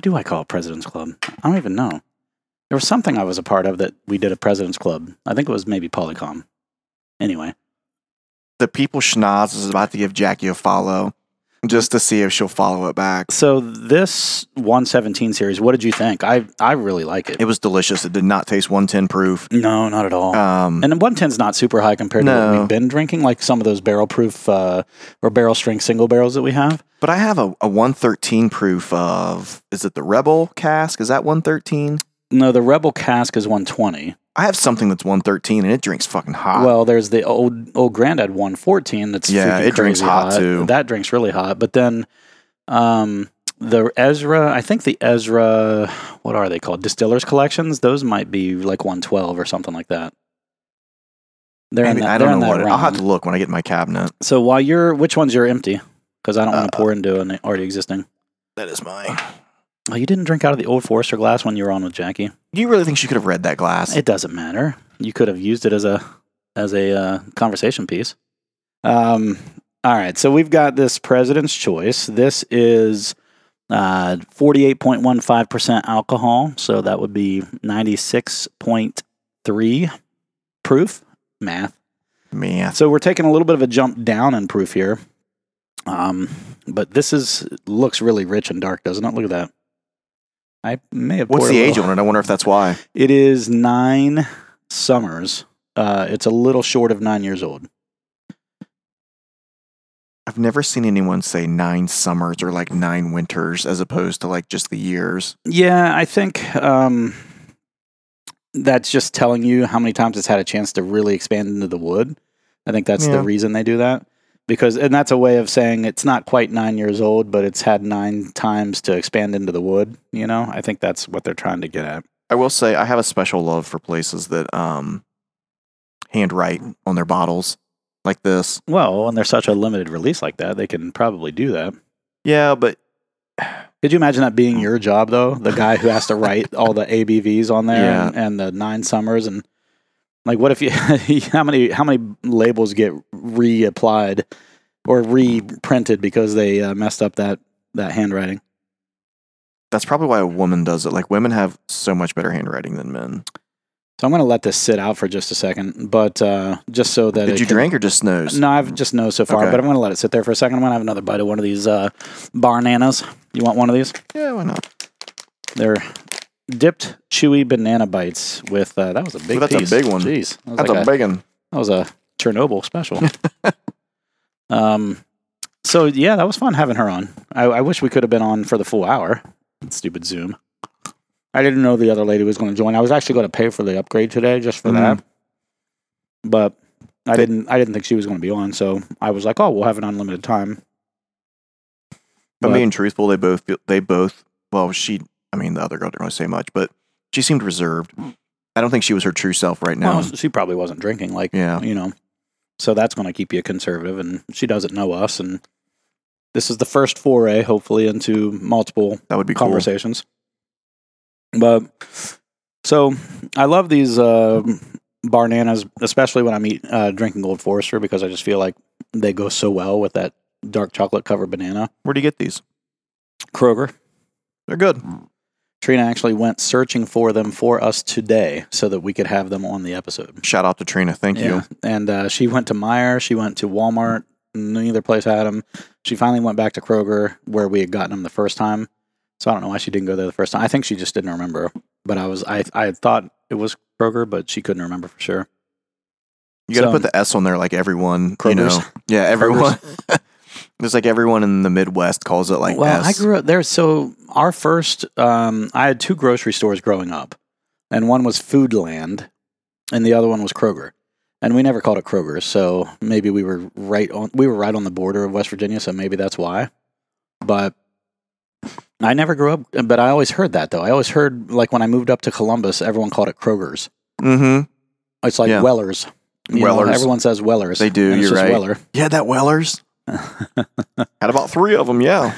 do I call it President's Club? I don't even know. There was something I was a part of that we did a President's Club. I think it was maybe Polycom. Anyway. The people schnoz is about to give Jackie a follow just to see if she'll follow it back. So this 117 series, what did you think? I really like it. It was delicious. It did not taste 110 proof. No, not at all. And 110's not super high compared to what we've been drinking, like some of those barrel proof or barrel strength single barrels that we have. But I have a 113 proof of, is it the Rebel Cask? Is that 113? No, the Rebel Cask is 120. I have something that's 113 and it drinks fucking hot. Well, there's the old Granddad 114 that's freaking it drinks crazy hot too. That drinks really hot. But then the Ezra, I think the Ezra, what are they called? Distillers Collections. Those might be like 112 or something like that. I don't know what. I'll have to look when I get in my cabinet. So while which ones you're empty? Because I don't want to pour into an already existing. That is mine. Oh, you didn't drink out of the Old Forester glass when you were on with Jackie. Do you really think she could have read that glass? It doesn't matter. You could have used it as a conversation piece. All right, so we've got this President's Choice. This is 48.15% alcohol, so that would be 96.3 proof. Math. So we're taking a little bit of a jump down in proof here. But this looks really rich and dark, doesn't it? Look at that. I may have. What's the age on it? I wonder if that's why. It is 9 summers. It's a little short of 9 years old. I've never seen anyone say 9 summers or like 9 winters as opposed to like just the years. Yeah, I think that's just telling you how many times it's had a chance to really expand into the wood. I think that's the reason they do that. And that's a way of saying it's not quite 9 years old, but it's had 9 times to expand into the wood. You know, I think that's what they're trying to get at. I will say I have a special love for places that handwrite on their bottles like this. Well, when there's such a limited release like that, they can probably do that. Yeah, but... Could you imagine that being your job, though? The guy who has to write all the ABVs on there and the 9 summers and... Like, what if you, how many labels get reapplied or reprinted because they messed up that handwriting? That's probably why a woman does it. Like, women have so much better handwriting than men. So I'm going to let this sit out for just a second, but just so that... Did you drink or just nose? No, I've just nosed so far, okay. But I'm going to let it sit there for a second. I'm going to have another bite of one of these bananas. You want one of these? Yeah, why not? They're... Dipped chewy banana bites with that was a big piece. That's a big one. Jeez, that's like a big one. That was a Chernobyl special. So yeah, that was fun having her on. I wish we could have been on for the full hour. Stupid Zoom. I didn't know the other lady was going to join. I was actually going to pay for the upgrade today just for that, but I didn't think she was going to be on. So I was like, oh, we'll have an unlimited time. But being truthful, they both. Well, she. I mean, the other girl didn't really say much, but she seemed reserved. I don't think she was her true self right now. Well, she probably wasn't drinking, like, you know. So that's going to keep you conservative, and she doesn't know us, and this is the first foray, hopefully, into multiple conversations. Cool. But, so, I love these Barnanas, especially when I'm drinking Old Forester, because I just feel like they go so well with that dark chocolate-covered banana. Where do you get these? Kroger. They're good. Trina actually went searching for them for us today so that we could have them on the episode. Shout out to Trina. Thank you. And she went to Meijer. She went to Walmart. Neither place had them. She finally went back to Kroger where we had gotten them the first time. So I don't know why she didn't go there the first time. I think she just didn't remember. But I thought it was Kroger, but she couldn't remember for sure. You got to put the S on there like everyone. Kroger's. You know. Yeah, everyone. It's like everyone in the Midwest calls it like S. Well, I grew up there. So our first, I had two grocery stores growing up. And one was Foodland, and the other one was Kroger. And we never called it Kroger, so maybe we were right on the border of West Virginia, so maybe that's why. But I never grew up, but I always heard that, though. I always heard, like, when I moved up to Columbus, everyone called it Kroger's. Mm-hmm. It's like Weller's. Weller's. Everyone says Weller's. They do, you're right. Weller. Yeah, that Weller's. Had about 3 of them, yeah.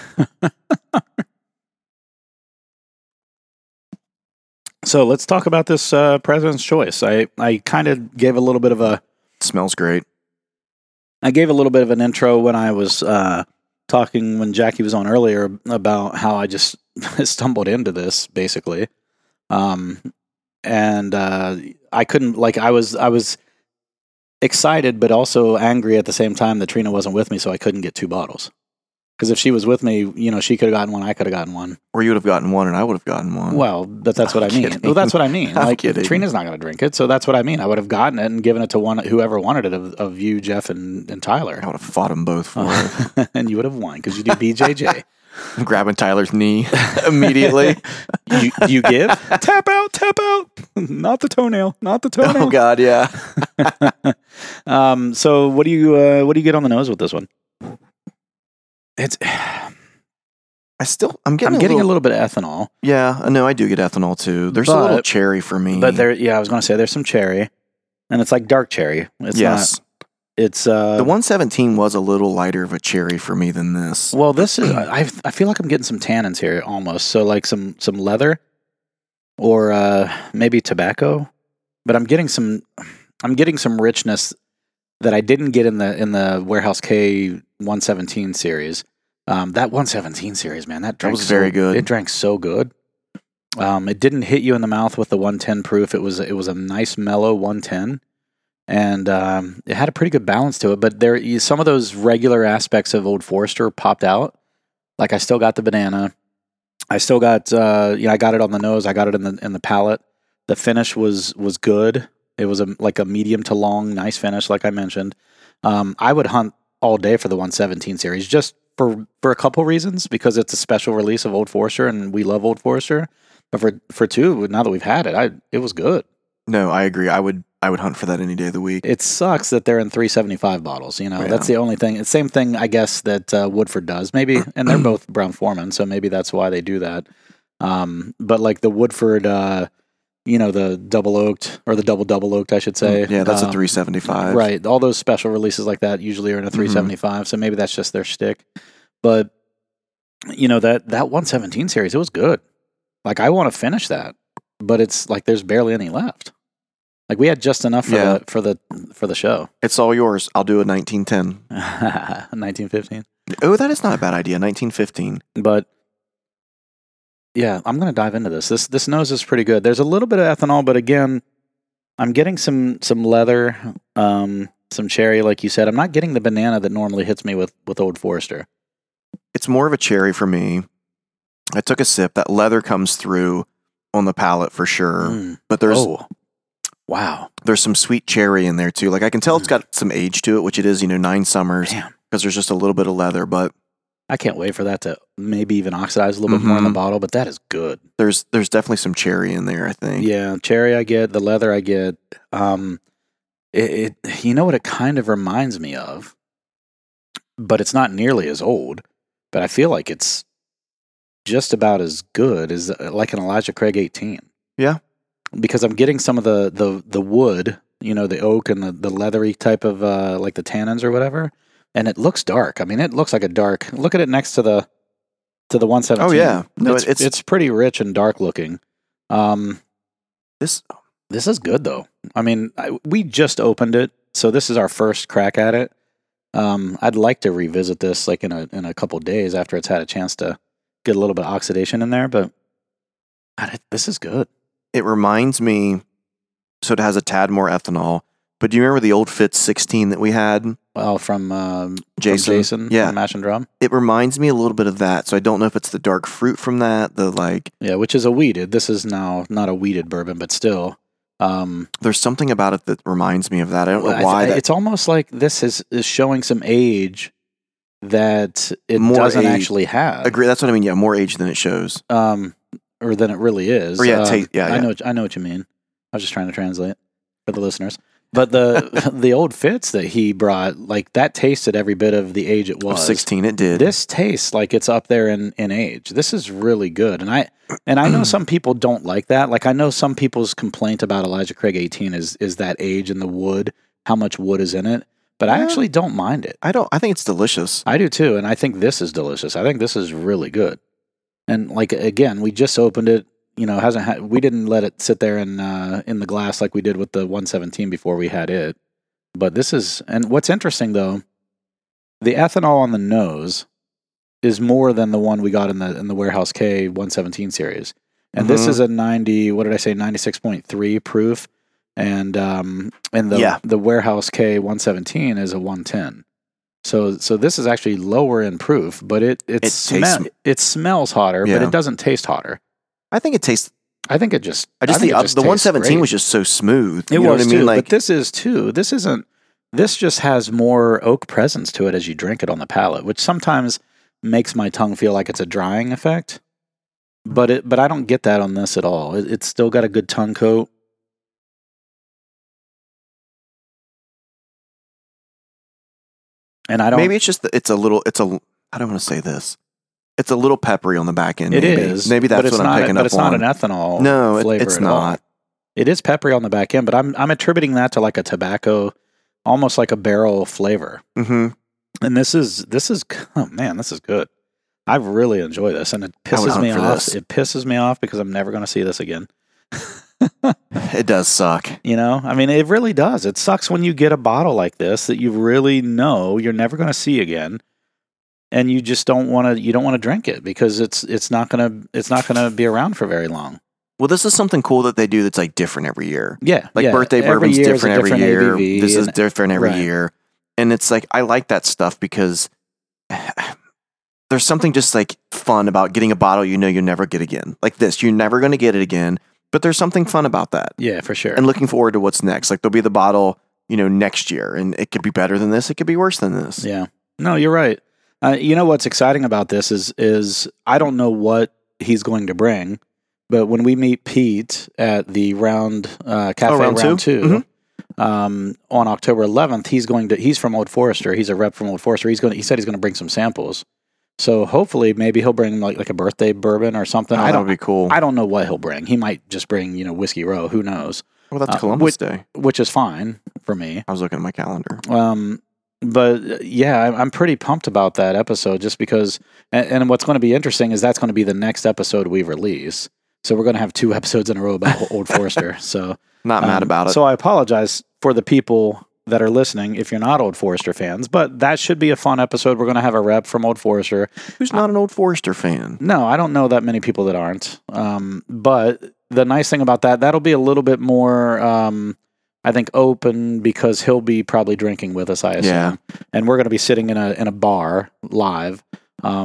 So let's talk about this President's Choice. I kind of gave a little bit of a... It smells great. I gave a little bit of an intro when I was talking when Jackie was on earlier about how I just stumbled into this, basically. And I couldn't... Like, I was excited, but also angry at the same time that Trina wasn't with me, so I couldn't get 2 bottles. Because if she was with me, you know, she could have gotten one, I could have gotten one. Or you would have gotten one and I would have gotten one. Well, but that's what I mean. Well, that's what I mean. Like, Trina's not going to drink it, so that's what I mean. I would have gotten it and given it to one whoever wanted it of you, Jeff, and Tyler. I would have fought them both for it. And you would have won, because you do BJJ. I'm grabbing Tyler's knee immediately. you give? Tap out, tap out. Not the toenail, not the toenail. Oh, God, yeah. So what do you get on the nose with this one? I'm getting a little bit of ethanol. Yeah, I know I do get ethanol too. There's a little cherry for me. But I was going to say there's some cherry, and it's like dark cherry. The 117 was a little lighter of a cherry for me than this. Well, this is I feel like I'm getting some tannins here almost. So like some leather or maybe tobacco, but I'm getting some richness that I didn't get in the Warehouse K 117 series. That 117 series, man, that was very good. It drank so good. It didn't hit you in the mouth with the 110 proof. It was a nice mellow 110, and it had a pretty good balance to it. But some of those regular aspects of Old Forester popped out. Like I still got the banana. I still got I got it on the nose. I got it in the palate. The finish was good. It was a medium to long, nice finish, like I mentioned. I would hunt all day for the 117 series just for a couple reasons, because it's a special release of Old Forester and we love Old Forester. But for two, now that we've had it, it was good. No, I agree. I would hunt for that any day of the week. It sucks that they're in 375 bottles. You know, that's the only thing. It's the same thing, I guess, that Woodford does. Maybe, and they're both Brown Forman, so maybe that's why they do that. But like the Woodford, the double oaked or the double oaked, I should say. Yeah, that's a 375. Right. All those special releases like that usually are in a 375. Mm-hmm. So maybe that's just their shtick. But that 117 series, it was good. Like I want to finish that, but it's like there's barely any left. Like we had just enough for the show. It's all yours. I'll do a 1910, 1915. Oh, that is not a bad idea. 1915, but. Yeah, I'm going to dive into this. This nose is pretty good. There's a little bit of ethanol, but again, I'm getting some leather, some cherry, like you said. I'm not getting the banana that normally hits me with Old Forester. It's more of a cherry for me. I took a sip. That leather comes through on the palate for sure. But there's... Oh. Wow. There's some sweet cherry in there too. Like I can tell it's got some age to it, which it is, 9 summers. Because there's just a little bit of leather, but... I can't wait for that to maybe even oxidize a little bit more in the bottle, but that is good. There's definitely some cherry in there, I think. Yeah, cherry I get, the leather I get. It you know what it kind of reminds me of? But it's not nearly as old, but I feel like it's just about as good as like an Elijah Craig 18. Yeah. because I'm getting some of the wood, you know, the oak and the leathery type of like the tannins or whatever. And it looks dark. I mean, it looks like a dark. Look at it next to the 117. Oh yeah, no, it's pretty rich and dark looking. This is good though. I mean, we just opened it, so this is our first crack at it. I'd like to revisit this like in a couple of days after it's had a chance to get a little bit of oxidation in there, but God, this is good. It reminds me, so it has a tad more ethanol, but do you remember the old Fitz 16 that we had? Well, from Jason, yeah. From Mash and Drum? It reminds me a little bit of that, so I don't know if it's the dark fruit from that, the like... Yeah, which is a weeded. This is now not a weeded bourbon, but still... there's something about it that reminds me of that. I don't know why. It's almost like this is showing some age that it doesn't actually have. Agree. That's what I mean. Yeah, more age than it shows, or than it really is. Or yeah, yeah. I know what you mean. I was just trying to translate for the listeners. But the old Fitz that he brought, like that, tasted every bit of the age it was. Of 16, it did. This tastes like it's up there in age. This is really good, and I know some people don't like that. Like I know some people's complaint about Elijah Craig 18 is that age and the wood, how much wood is in it. But I actually don't mind it. I think it's delicious. I do too, and I think this is delicious. I think this is really good. And like again, we just opened it. You know, we didn't let it sit there in the glass like we did with the 117 before we had it. But this is, and what's interesting though, the ethanol on the nose is more than the one we got in the Warehouse K 117 series. And This is a 96.3 proof, and the Warehouse K 117 is a 110. So this is actually lower in proof, but it smells hotter, yeah. But it doesn't taste hotter. I think it tastes. I think it just. I just the 117 great. Was just so smooth. It you was know what I mean? Too, like, but this is too. This isn't. This just has more oak presence to it as you drink it on the palate, which sometimes makes my tongue feel like it's a drying effect. But I don't get that on this at all. It's still got a good tongue coat. And I don't. Maybe it's just it's a little. It's a. I don't want to say this. It's a little peppery on the back end. It maybe. Is. Maybe that's what I'm picking up on. But it's not an ethanol flavor it's at not. All. It is peppery on the back end, but I'm attributing that to like a tobacco, almost like a barrel flavor. Mm-hmm. And this is oh man, this is good. I really enjoy this, and it pisses me off. This. It pisses me off because I'm never going to see this again. It does suck. You know, I mean, it really does. It sucks when you get a bottle like this that you really know you're never going to see again. And you just don't want to drink it because it's not gonna be around for very long. Well, this is something cool that they do that's like different every year. Yeah, like birthday bourbon's different every year. This is different every year, and it's like I like that stuff because there's something just like fun about getting a bottle you know you'll never get again. Like this, you're never gonna get it again, but there's something fun about that. Yeah, for sure. And looking forward to what's next. Like there'll be the bottle, you know, next year, and it could be better than this. It could be worse than this. Yeah. No, you're right. You know what's exciting about this is I don't know what he's going to bring, but when we meet Pete at the round two mm-hmm. On October 11th, he's from Old Forester. He's a rep from Old Forester. He said he's going to bring some samples. So hopefully maybe he'll bring like a birthday bourbon or something. Oh, that would be cool. I don't know what he'll bring. He might just bring, you know, Whiskey Row. Who knows? Well, that's Columbus Day, which is fine for me. I was looking at my calendar. But yeah, I'm pretty pumped about that episode just because, and what's going to be interesting is that's going to be the next episode we release. So we're going to have two episodes in a row about Old Forester. So not mad about it. So I apologize for the people that are listening if you're not Old Forester fans, but that should be a fun episode. We're going to have a rep from Old Forester. Who's not an Old Forester fan? No, I don't know that many people that aren't. But the nice thing about that'll be a little bit more, I think open because he'll be probably drinking with us, I assume. Yeah. And we're going to be sitting in a bar live.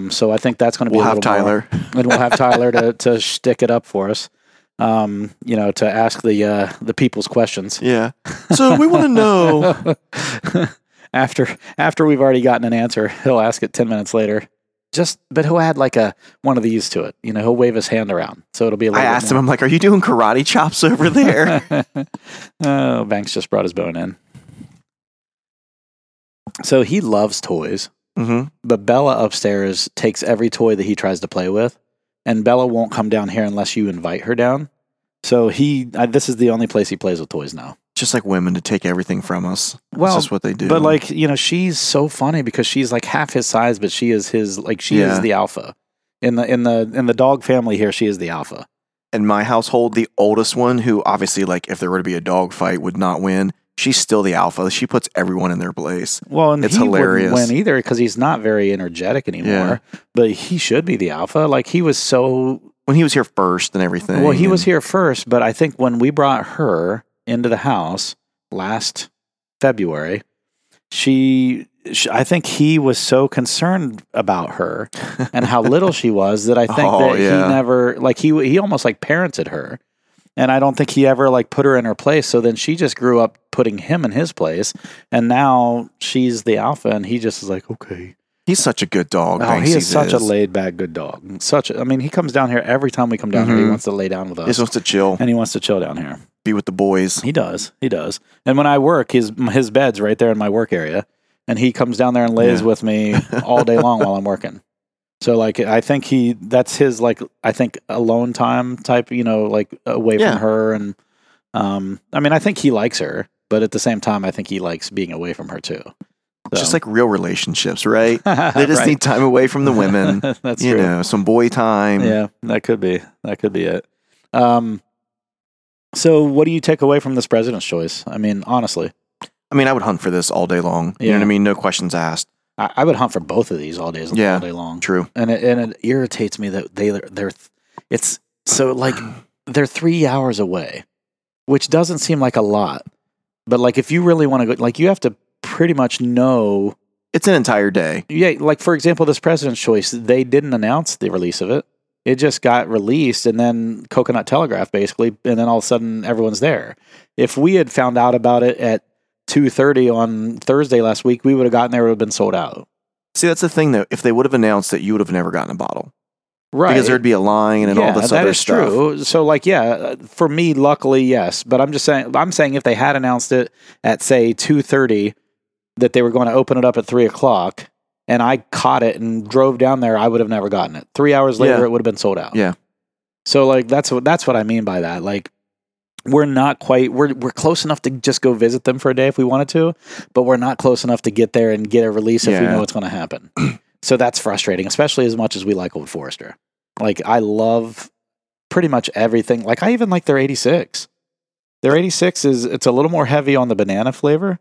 So I think that's going to be we'll have Tyler to stick it up for us. You know, to ask the people's questions. Yeah. So we want to know after we've already gotten an answer, he'll ask it 10 minutes later. But he'll add like one of these to it. You know, he'll wave his hand around, so it'll be. I asked him, I'm like, "Are you doing karate chops over there?" Oh, Banks just brought his bone in. So he loves toys, mm-hmm. But Bella upstairs takes every toy that he tries to play with, and Bella won't come down here unless you invite her down. So this is the only place he plays with toys now. Just like women, to take everything from us. Well, that's just what they do. But like, you know, she's so funny because she's like half his size, but she is his, like, she is the alpha in the dog family here. She is the alpha. In my household, the oldest one, who obviously, like, if there were to be a dog fight, would not win. She's still the alpha. She puts everyone in their place. Well, and it's hilarious. Wouldn't win either because he's not very energetic anymore. Yeah. But he should be the alpha. Like, he was so... When he was here first and everything. Well, he was here first, but I think when we brought her into the house last February, I think he was so concerned about her and how little she was that I think he never... Like, he almost, like, parented her. And I don't think he ever, like, put her in her place. So then she just grew up putting him in his place. And now she's the alpha, and he just is like, okay. He's such a good dog. Oh, he is such a laid-back good dog. He comes down here every time we come down here. He wants to lay down with us. He just wants to chill. And he wants to chill down here. Be with the boys. He does. He does. And when I work, his bed's right there in my work area. And he comes down there and lays with me all day long while I'm working. So, like, I think that's his, like, I think alone time type, you know, like, away from her. And, I mean, I think he likes her, but at the same time, I think he likes being away from her, too. So. Just like real relationships, right? They just need time away from the women. That's true. You know, some boy time. Yeah, that could be it. So what do you take away from this president's choice? I mean, honestly. I mean, I would hunt for this all day long. You know what I mean? No questions asked. I would hunt for both of these all day long. True. And it irritates me that it's so, like, they're 3 hours away, which doesn't seem like a lot, but, like, if you really want to go, like, you have to pretty much know it's an entire day. Yeah. Like, for example, this president's choice, they didn't announce the release of it. It just got released and then Coconut Telegraph basically. And then all of a sudden everyone's there. If we had found out about it at 2:30 on Thursday last week, we would have gotten there, it would have been sold out. See, that's the thing, though. If they would have announced it, you would have never gotten a bottle. Right. Because there'd be a line and all this other stuff. That is true. So, like, yeah, for me, luckily, yes. But I'm saying if they had announced it at, say, 2:30, that they were going to open it up at 3 o'clock, and I caught it and drove down there, I would have never gotten it. 3 hours later, it would have been sold out. Yeah. So, like, that's what I mean by that. Like, we're not quite, we're close enough to just go visit them for a day if we wanted to, but we're not close enough to get there and get a release if we know what's going to happen. So that's frustrating, especially as much as we like Old Forester. Like, I love pretty much everything. Like, I even like their 86. Their 86 it's a little more heavy on the banana flavor,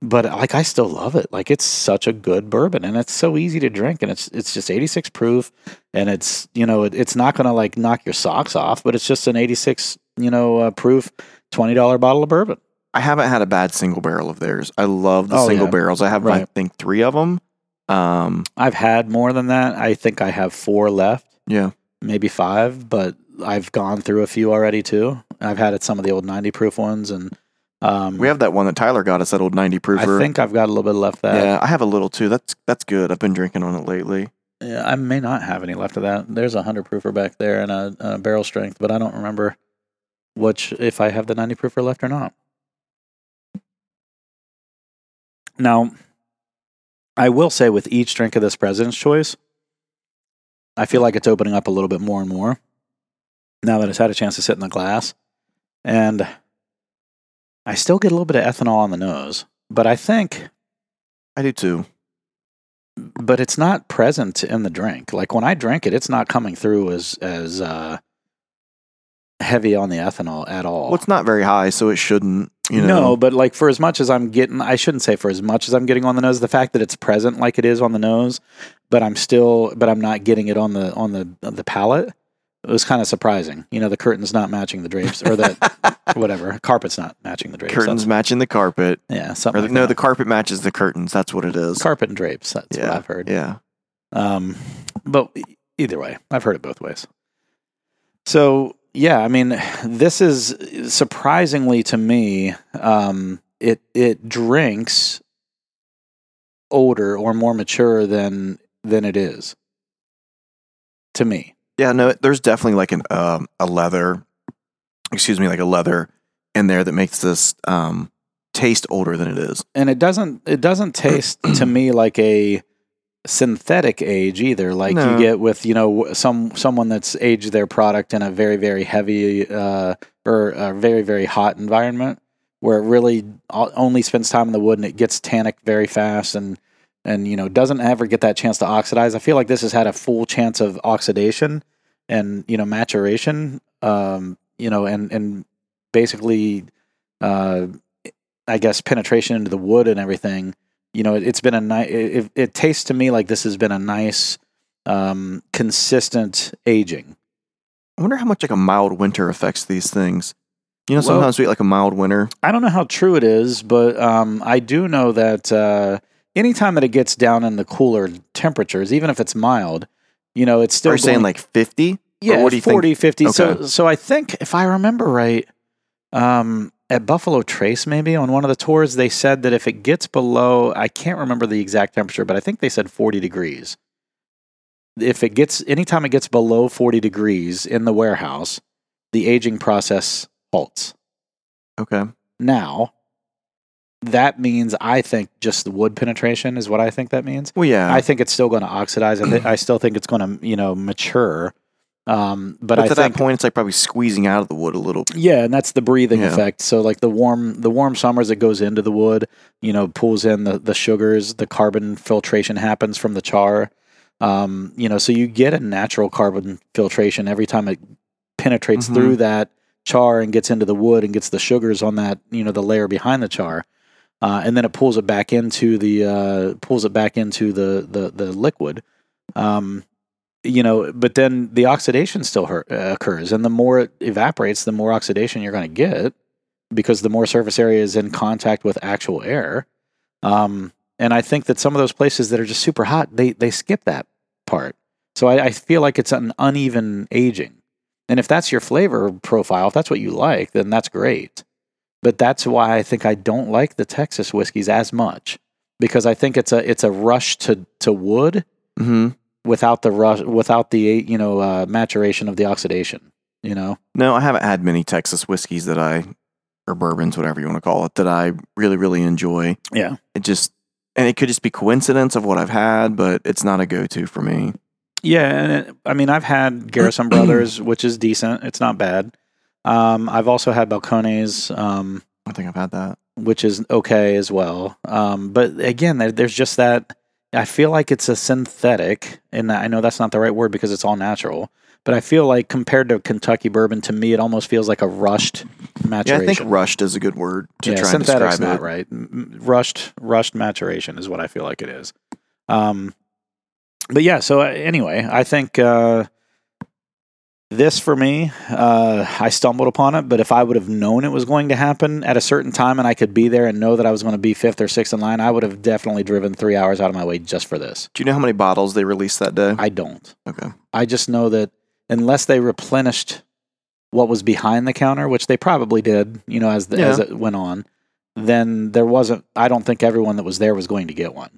but, like, I still love it. Like, it's such a good bourbon and it's so easy to drink and it's just 86 proof and it's, you know, it's not going to, like, knock your socks off, but it's just an 86, you know, proof $20 bottle of bourbon. I haven't had a bad single barrel of theirs. I love the single barrels. I have, I think, 3 of them. I've had more than that. I think I have 4 left. Yeah. Maybe 5, but I've gone through a few already too. I've had some of the old 90 proof ones, and we have that one that Tyler got us, that old 90 proofer. I think I've got a little bit left of that. Yeah, I have a little too. That's good. I've been drinking on it lately. Yeah, I may not have any left of that. There's a 100 proofer back there and a barrel strength, but I don't remember which, if I have the 90 proofer left or not. Now, I will say with each drink of this president's choice, I feel like it's opening up a little bit more and more now that it's had a chance to sit in the glass. And I still get a little bit of ethanol on the nose, but I think... I do too. But it's not present in the drink. Like, when I drink it, it's not coming through as heavy on the ethanol at all. Well, it's not very high, so it shouldn't, you know. No, but, like, for as much as I'm getting, I shouldn't say for as much as I'm getting on the nose, the fact that it's present like it is on the nose, but I'm not getting it on the palate. It was kind of surprising. You know, the curtain's not matching the drapes, or the whatever. Carpet's not matching the drapes. Curtains matching the carpet. Yeah, something like that. No, the carpet matches the curtains. That's what it is. Carpet and drapes. That's what I've heard. Yeah. But either way, I've heard it both ways. So, yeah, I mean, this is surprisingly to me, it drinks older or more mature than it is to me. Yeah, no, there's definitely like a leather in there that makes this taste older than it is. And it doesn't taste to me like a synthetic age either, like you get with, you know, someone that's aged their product in a very, very heavy or a very, very hot environment where it really only spends time in the wood and it gets tannic very fast and you know, doesn't ever get that chance to oxidize. I feel like this has had a full chance of oxidation and, you know, maturation, you know, and basically, I guess, penetration into the wood and everything. You know, it's been a nice, it tastes to me like this has been a nice, consistent aging. I wonder how much like a mild winter affects these things. You know, sometimes we get like a mild winter. I don't know how true it is, but I do know that anytime that it gets down in the cooler temperatures, even if it's mild, you know, it's still... Are you saying like 50? Yeah, 40, 50. Okay. So I think, if I remember right, at Buffalo Trace, maybe on one of the tours, they said that if it gets below, I can't remember the exact temperature, but I think they said 40 degrees. If it gets, anytime it gets below 40 degrees in the warehouse, the aging process halts. Okay. Now, that means, I think, just the wood penetration is what I think that means. Well, yeah. I think it's still going to oxidize. I still think it's going to, you know, mature. But I at think, that point, it's like probably squeezing out of the wood a little bit. Yeah, and that's the breathing effect. So like the warm summers, it goes into the wood, you know, pulls in the sugars, the carbon filtration happens from the char. You know, so you get a natural carbon filtration every time it penetrates through that char and gets into the wood and gets the sugars on that, you know, the layer behind the char. And then it pulls it back into the liquid. You know, but then the oxidation still occurs, and the more it evaporates, the more oxidation you're going to get, because the more surface area is in contact with actual air. And I think that some of those places that are just super hot, they skip that part. So I feel like it's an uneven aging. And if that's your flavor profile, if that's what you like, then that's great. But that's why I think I don't like the Texas whiskeys as much, because I think it's a rush to wood. Mm-hmm. Without the rush, without the, you know, maturation of the oxidation, you know? No, I haven't had many Texas whiskeys or bourbons, whatever you want to call it, that I really, really enjoy. Yeah. It could just be coincidence of what I've had, but it's not a go-to for me. Yeah. And I've had Garrison Brothers, which is decent. It's not bad. I've also had Balcones. I think I've had that. Which is okay as well. But again, there's just that... I feel like it's a synthetic, and I know that's not the right word because it's all natural, but I feel like compared to Kentucky bourbon, to me, it almost feels like a rushed maturation. Yeah, I think rushed is a good word to try and describe it. Synthetic's not right. Rushed maturation is what I feel like it is. But yeah, so anyway, I think this for me, I stumbled upon it, but if I would have known it was going to happen at a certain time and I could be there and know that I was going to be fifth or sixth in line, I would have definitely driven 3 hours out of my way just for this. Do you know how many bottles they released that day? I don't. Okay. I just know that unless they replenished what was behind the counter, which they probably did, you know, as it went on, then there wasn't, I don't think everyone that was there was going to get one.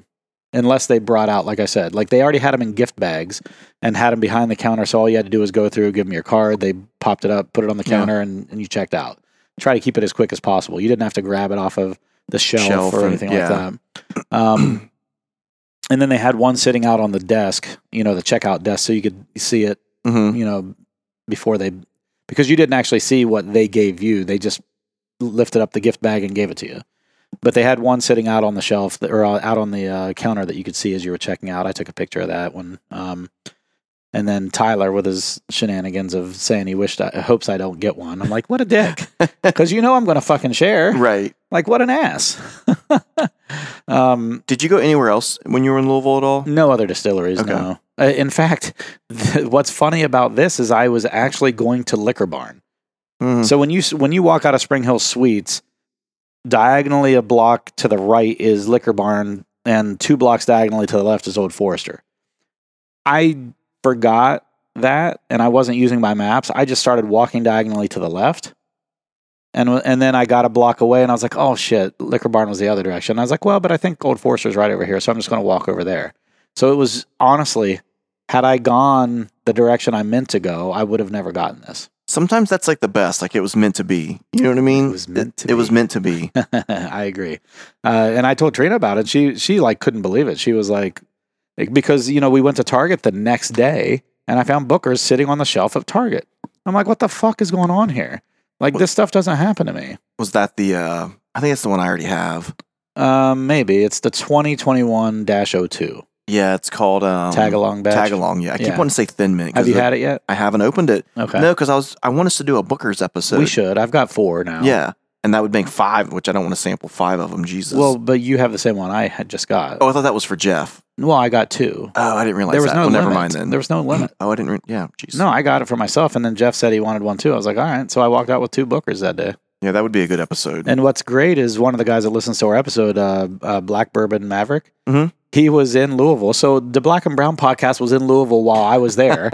Unless they brought out, like I said, like they already had them in gift bags and had them behind the counter. So all you had to do was go through, give them your card. They popped it up, put it on the counter, and you checked out. Try to keep it as quick as possible. You didn't have to grab it off of the shelf or anything like that. And then they had one sitting out on the desk, you know, the checkout desk, so you could see it, you know, because you didn't actually see what they gave you. They just lifted up the gift bag and gave it to you. But they had one sitting out on the shelf or out on the counter that you could see as you were checking out. I took a picture of that one. And then Tyler with his shenanigans of saying he hopes I don't get one. I'm like, what a dick. Because you know I'm going to fucking share. Right. Like, what an ass. Did you go anywhere else when you were in Louisville at all? No other distilleries, okay. No. In fact, what's funny about this is I was actually going to Liquor Barn. Mm. So when you walk out of Spring Hill Suites, diagonally a block to the right is Liquor Barn, and 2 blocks diagonally to the left is Old Forester. I forgot that, and I wasn't using my maps. I just started walking diagonally to the left, and then I got a block away, and I was like, oh, shit, Liquor Barn was the other direction. And I was like, well, but I think Old Forester's right over here, so I'm just going to walk over there. So it was, honestly, had I gone the direction I meant to go, I would have never gotten this. Sometimes that's like the best, like it was meant to be. You know what I mean? It was meant to be. I agree. And I told Trina about it. She like couldn't believe it. She was like, because, you know, we went to Target the next day and I found Bookers sitting on the shelf at Target. I'm like, what the fuck is going on here? Like, this stuff doesn't happen to me. Was that the, I think it's the one I already have. Maybe. It's the 2021-02. Yeah, it's called... Tagalong batch. Tagalong, yeah. I keep wanting to say Thin Mint. Have you had it yet? I haven't opened it. Okay. No, because I want us to do a Booker's episode. We should. I've got 4 now. Yeah, and that would make 5, which I don't want to sample 5 of them, Jesus. Well, but you have the same one I had just got. Oh, I thought that was for Jeff. Well, I got 2. Oh, I didn't realize there was that. No, well, limit. Never mind then. There was no limit. Oh, I didn't... yeah, Jesus. No, I got it for myself, and then Jeff said he wanted one too. I was like, all right. So I walked out with 2 Bookers that day. Yeah, that would be a good episode. And what's great is one of the guys that listens to our episode, Black Bourbon Maverick, he was in Louisville. So the Black and Brown podcast was in Louisville while I was there.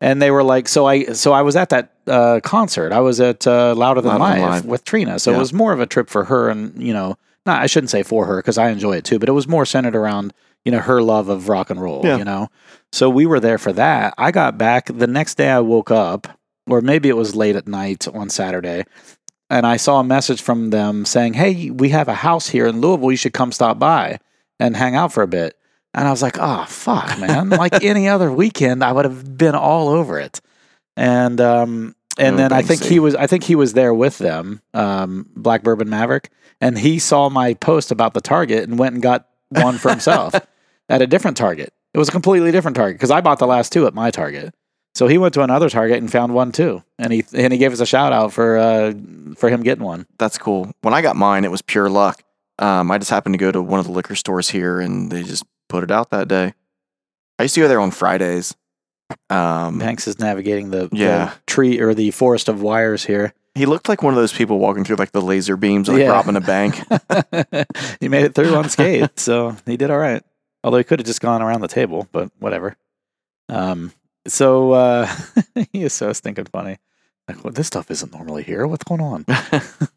And they were like, so I was at that concert. I was at Louder Than Life with Trina. So it was more of a trip for her and, you know, I shouldn't say for her because I enjoy it too, but it was more centered around, you know, her love of rock and roll, you know. So we were there for that. I got back. The next day I woke up, or maybe it was late at night on Saturday, and I saw a message from them saying, hey, we have a house here in Louisville. You should come stop by and hang out for a bit. And I was like, oh, fuck, man. Like any other weekend, I would have been all over it. And then I think he was there with them, Black Bourbon Maverick. And he saw my post about the Target and went and got one for himself at a different Target. It was a completely different Target because I bought the last 2 at my Target. So he went to another Target and found one too, and he gave us a shout out for him getting one. That's cool. When I got mine, it was pure luck. I just happened to go to one of the liquor stores here, and they just put it out that day. I used to go there on Fridays. Banks is navigating the tree or the forest of wires here. He looked like one of those people walking through like the laser beams, like robbing a bank. He made it through unscathed, so he did all right. Although he could have just gone around the table, but whatever. So he is so stinking funny. Like, well, this stuff isn't normally here. What's going on?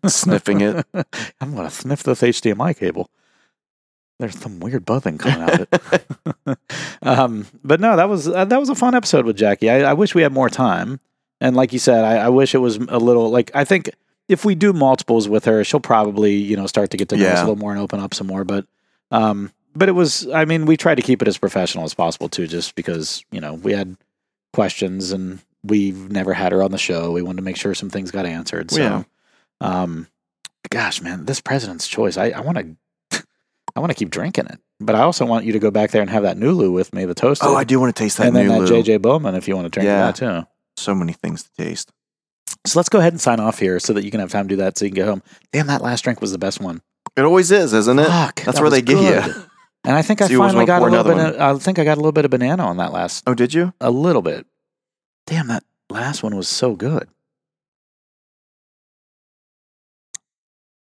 Sniffing it. I'm going to sniff this HDMI cable. There's some weird buzzing coming out of it. But no, that was a fun episode with Jackie. I wish we had more time. And like you said, I wish it was a little like, I think if we do multiples with her, she'll probably, you know, start to get to know us a little more and open up some more. But it was, I mean, we tried to keep it as professional as possible too, just because, you know, we had questions and we've never had her on the show. We wanted to make sure some things got answered. So, gosh, man, this President's Choice, I want to keep drinking it, but I also want you to go back there and have that Nulu with me, the toasted. Oh, I do want to taste that Nulu. And then that JJ Bowman, if you want to drink that too. So many things to taste. So let's go ahead and sign off here so that you can have time to do that so you can get home. Damn, that last drink was the best one. It always is, isn't it? Fuck, that's where they get you. And I think I finally got a little bit. I got a little bit of banana on that last. Oh, did you? A little bit. Damn, that last one was so good.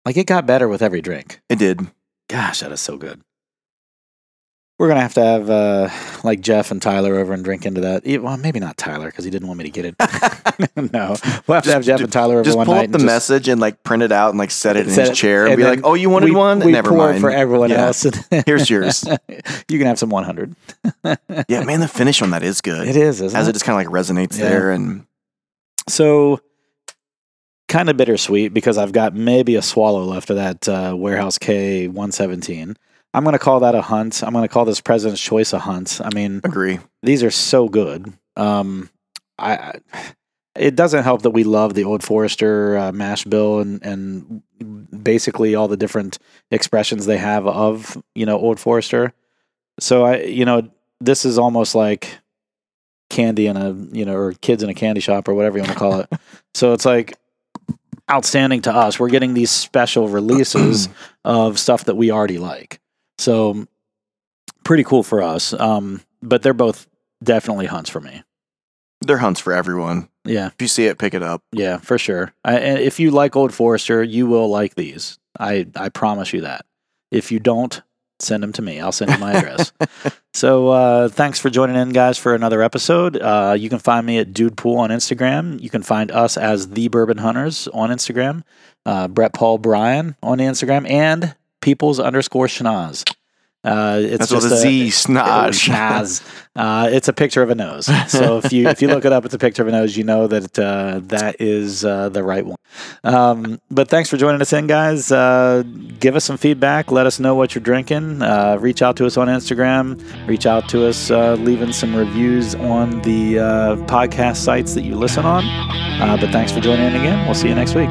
Like, it got better with every drink. It did. Gosh, that is so good. We're going to have like Jeff and Tyler over and drink into that. Well, maybe not Tyler because he didn't want me to get it. No. We'll have to have Jeff and Tyler over one night. Just pull up the message and like print it out and like set it in his chair and be like, oh, you wanted one? Never mind. We pour for everyone else. Here's yours. You can have some 100. Yeah, man, the finish on that is good. It is, isn't it? As it just kind of like resonates there. And so kind of bittersweet because I've got maybe a swallow left of that Warehouse K 117. I'm going to call that a hunt. I'm going to call this President's Choice a hunt. I mean, agree. These are so good. It doesn't help that we love the Old Forester mash bill and basically all the different expressions they have of, you know, Old Forester. So this is almost like candy in a, you know, or kids in a candy shop or whatever you want to call it. So it's like outstanding to us. We're getting these special releases of stuff that we already like. So pretty cool for us. But they're both definitely hunts for me. They're hunts for everyone. Yeah. If you see it, pick it up. Yeah, for sure. And if you like Old Forester, you will like these. I promise you that. If you don't, send them to me. I'll send you my address. So thanks for joining in, guys, for another episode. You can find me at Dude Pool on Instagram. You can find us as The Bourbon Hunters on Instagram. Brett Paul Bryan on Instagram and Peoples _Schnoz. It's just a Z schnoz. It's a picture of a nose. So if you look it up, it's a picture of a nose. You know that is the right one. But thanks for joining us in, guys. Give us some feedback. Let us know what you're drinking. Reach out to us on Instagram. Reach out to us leaving some reviews on the podcast sites that you listen on. But thanks for joining in again. We'll see you next week.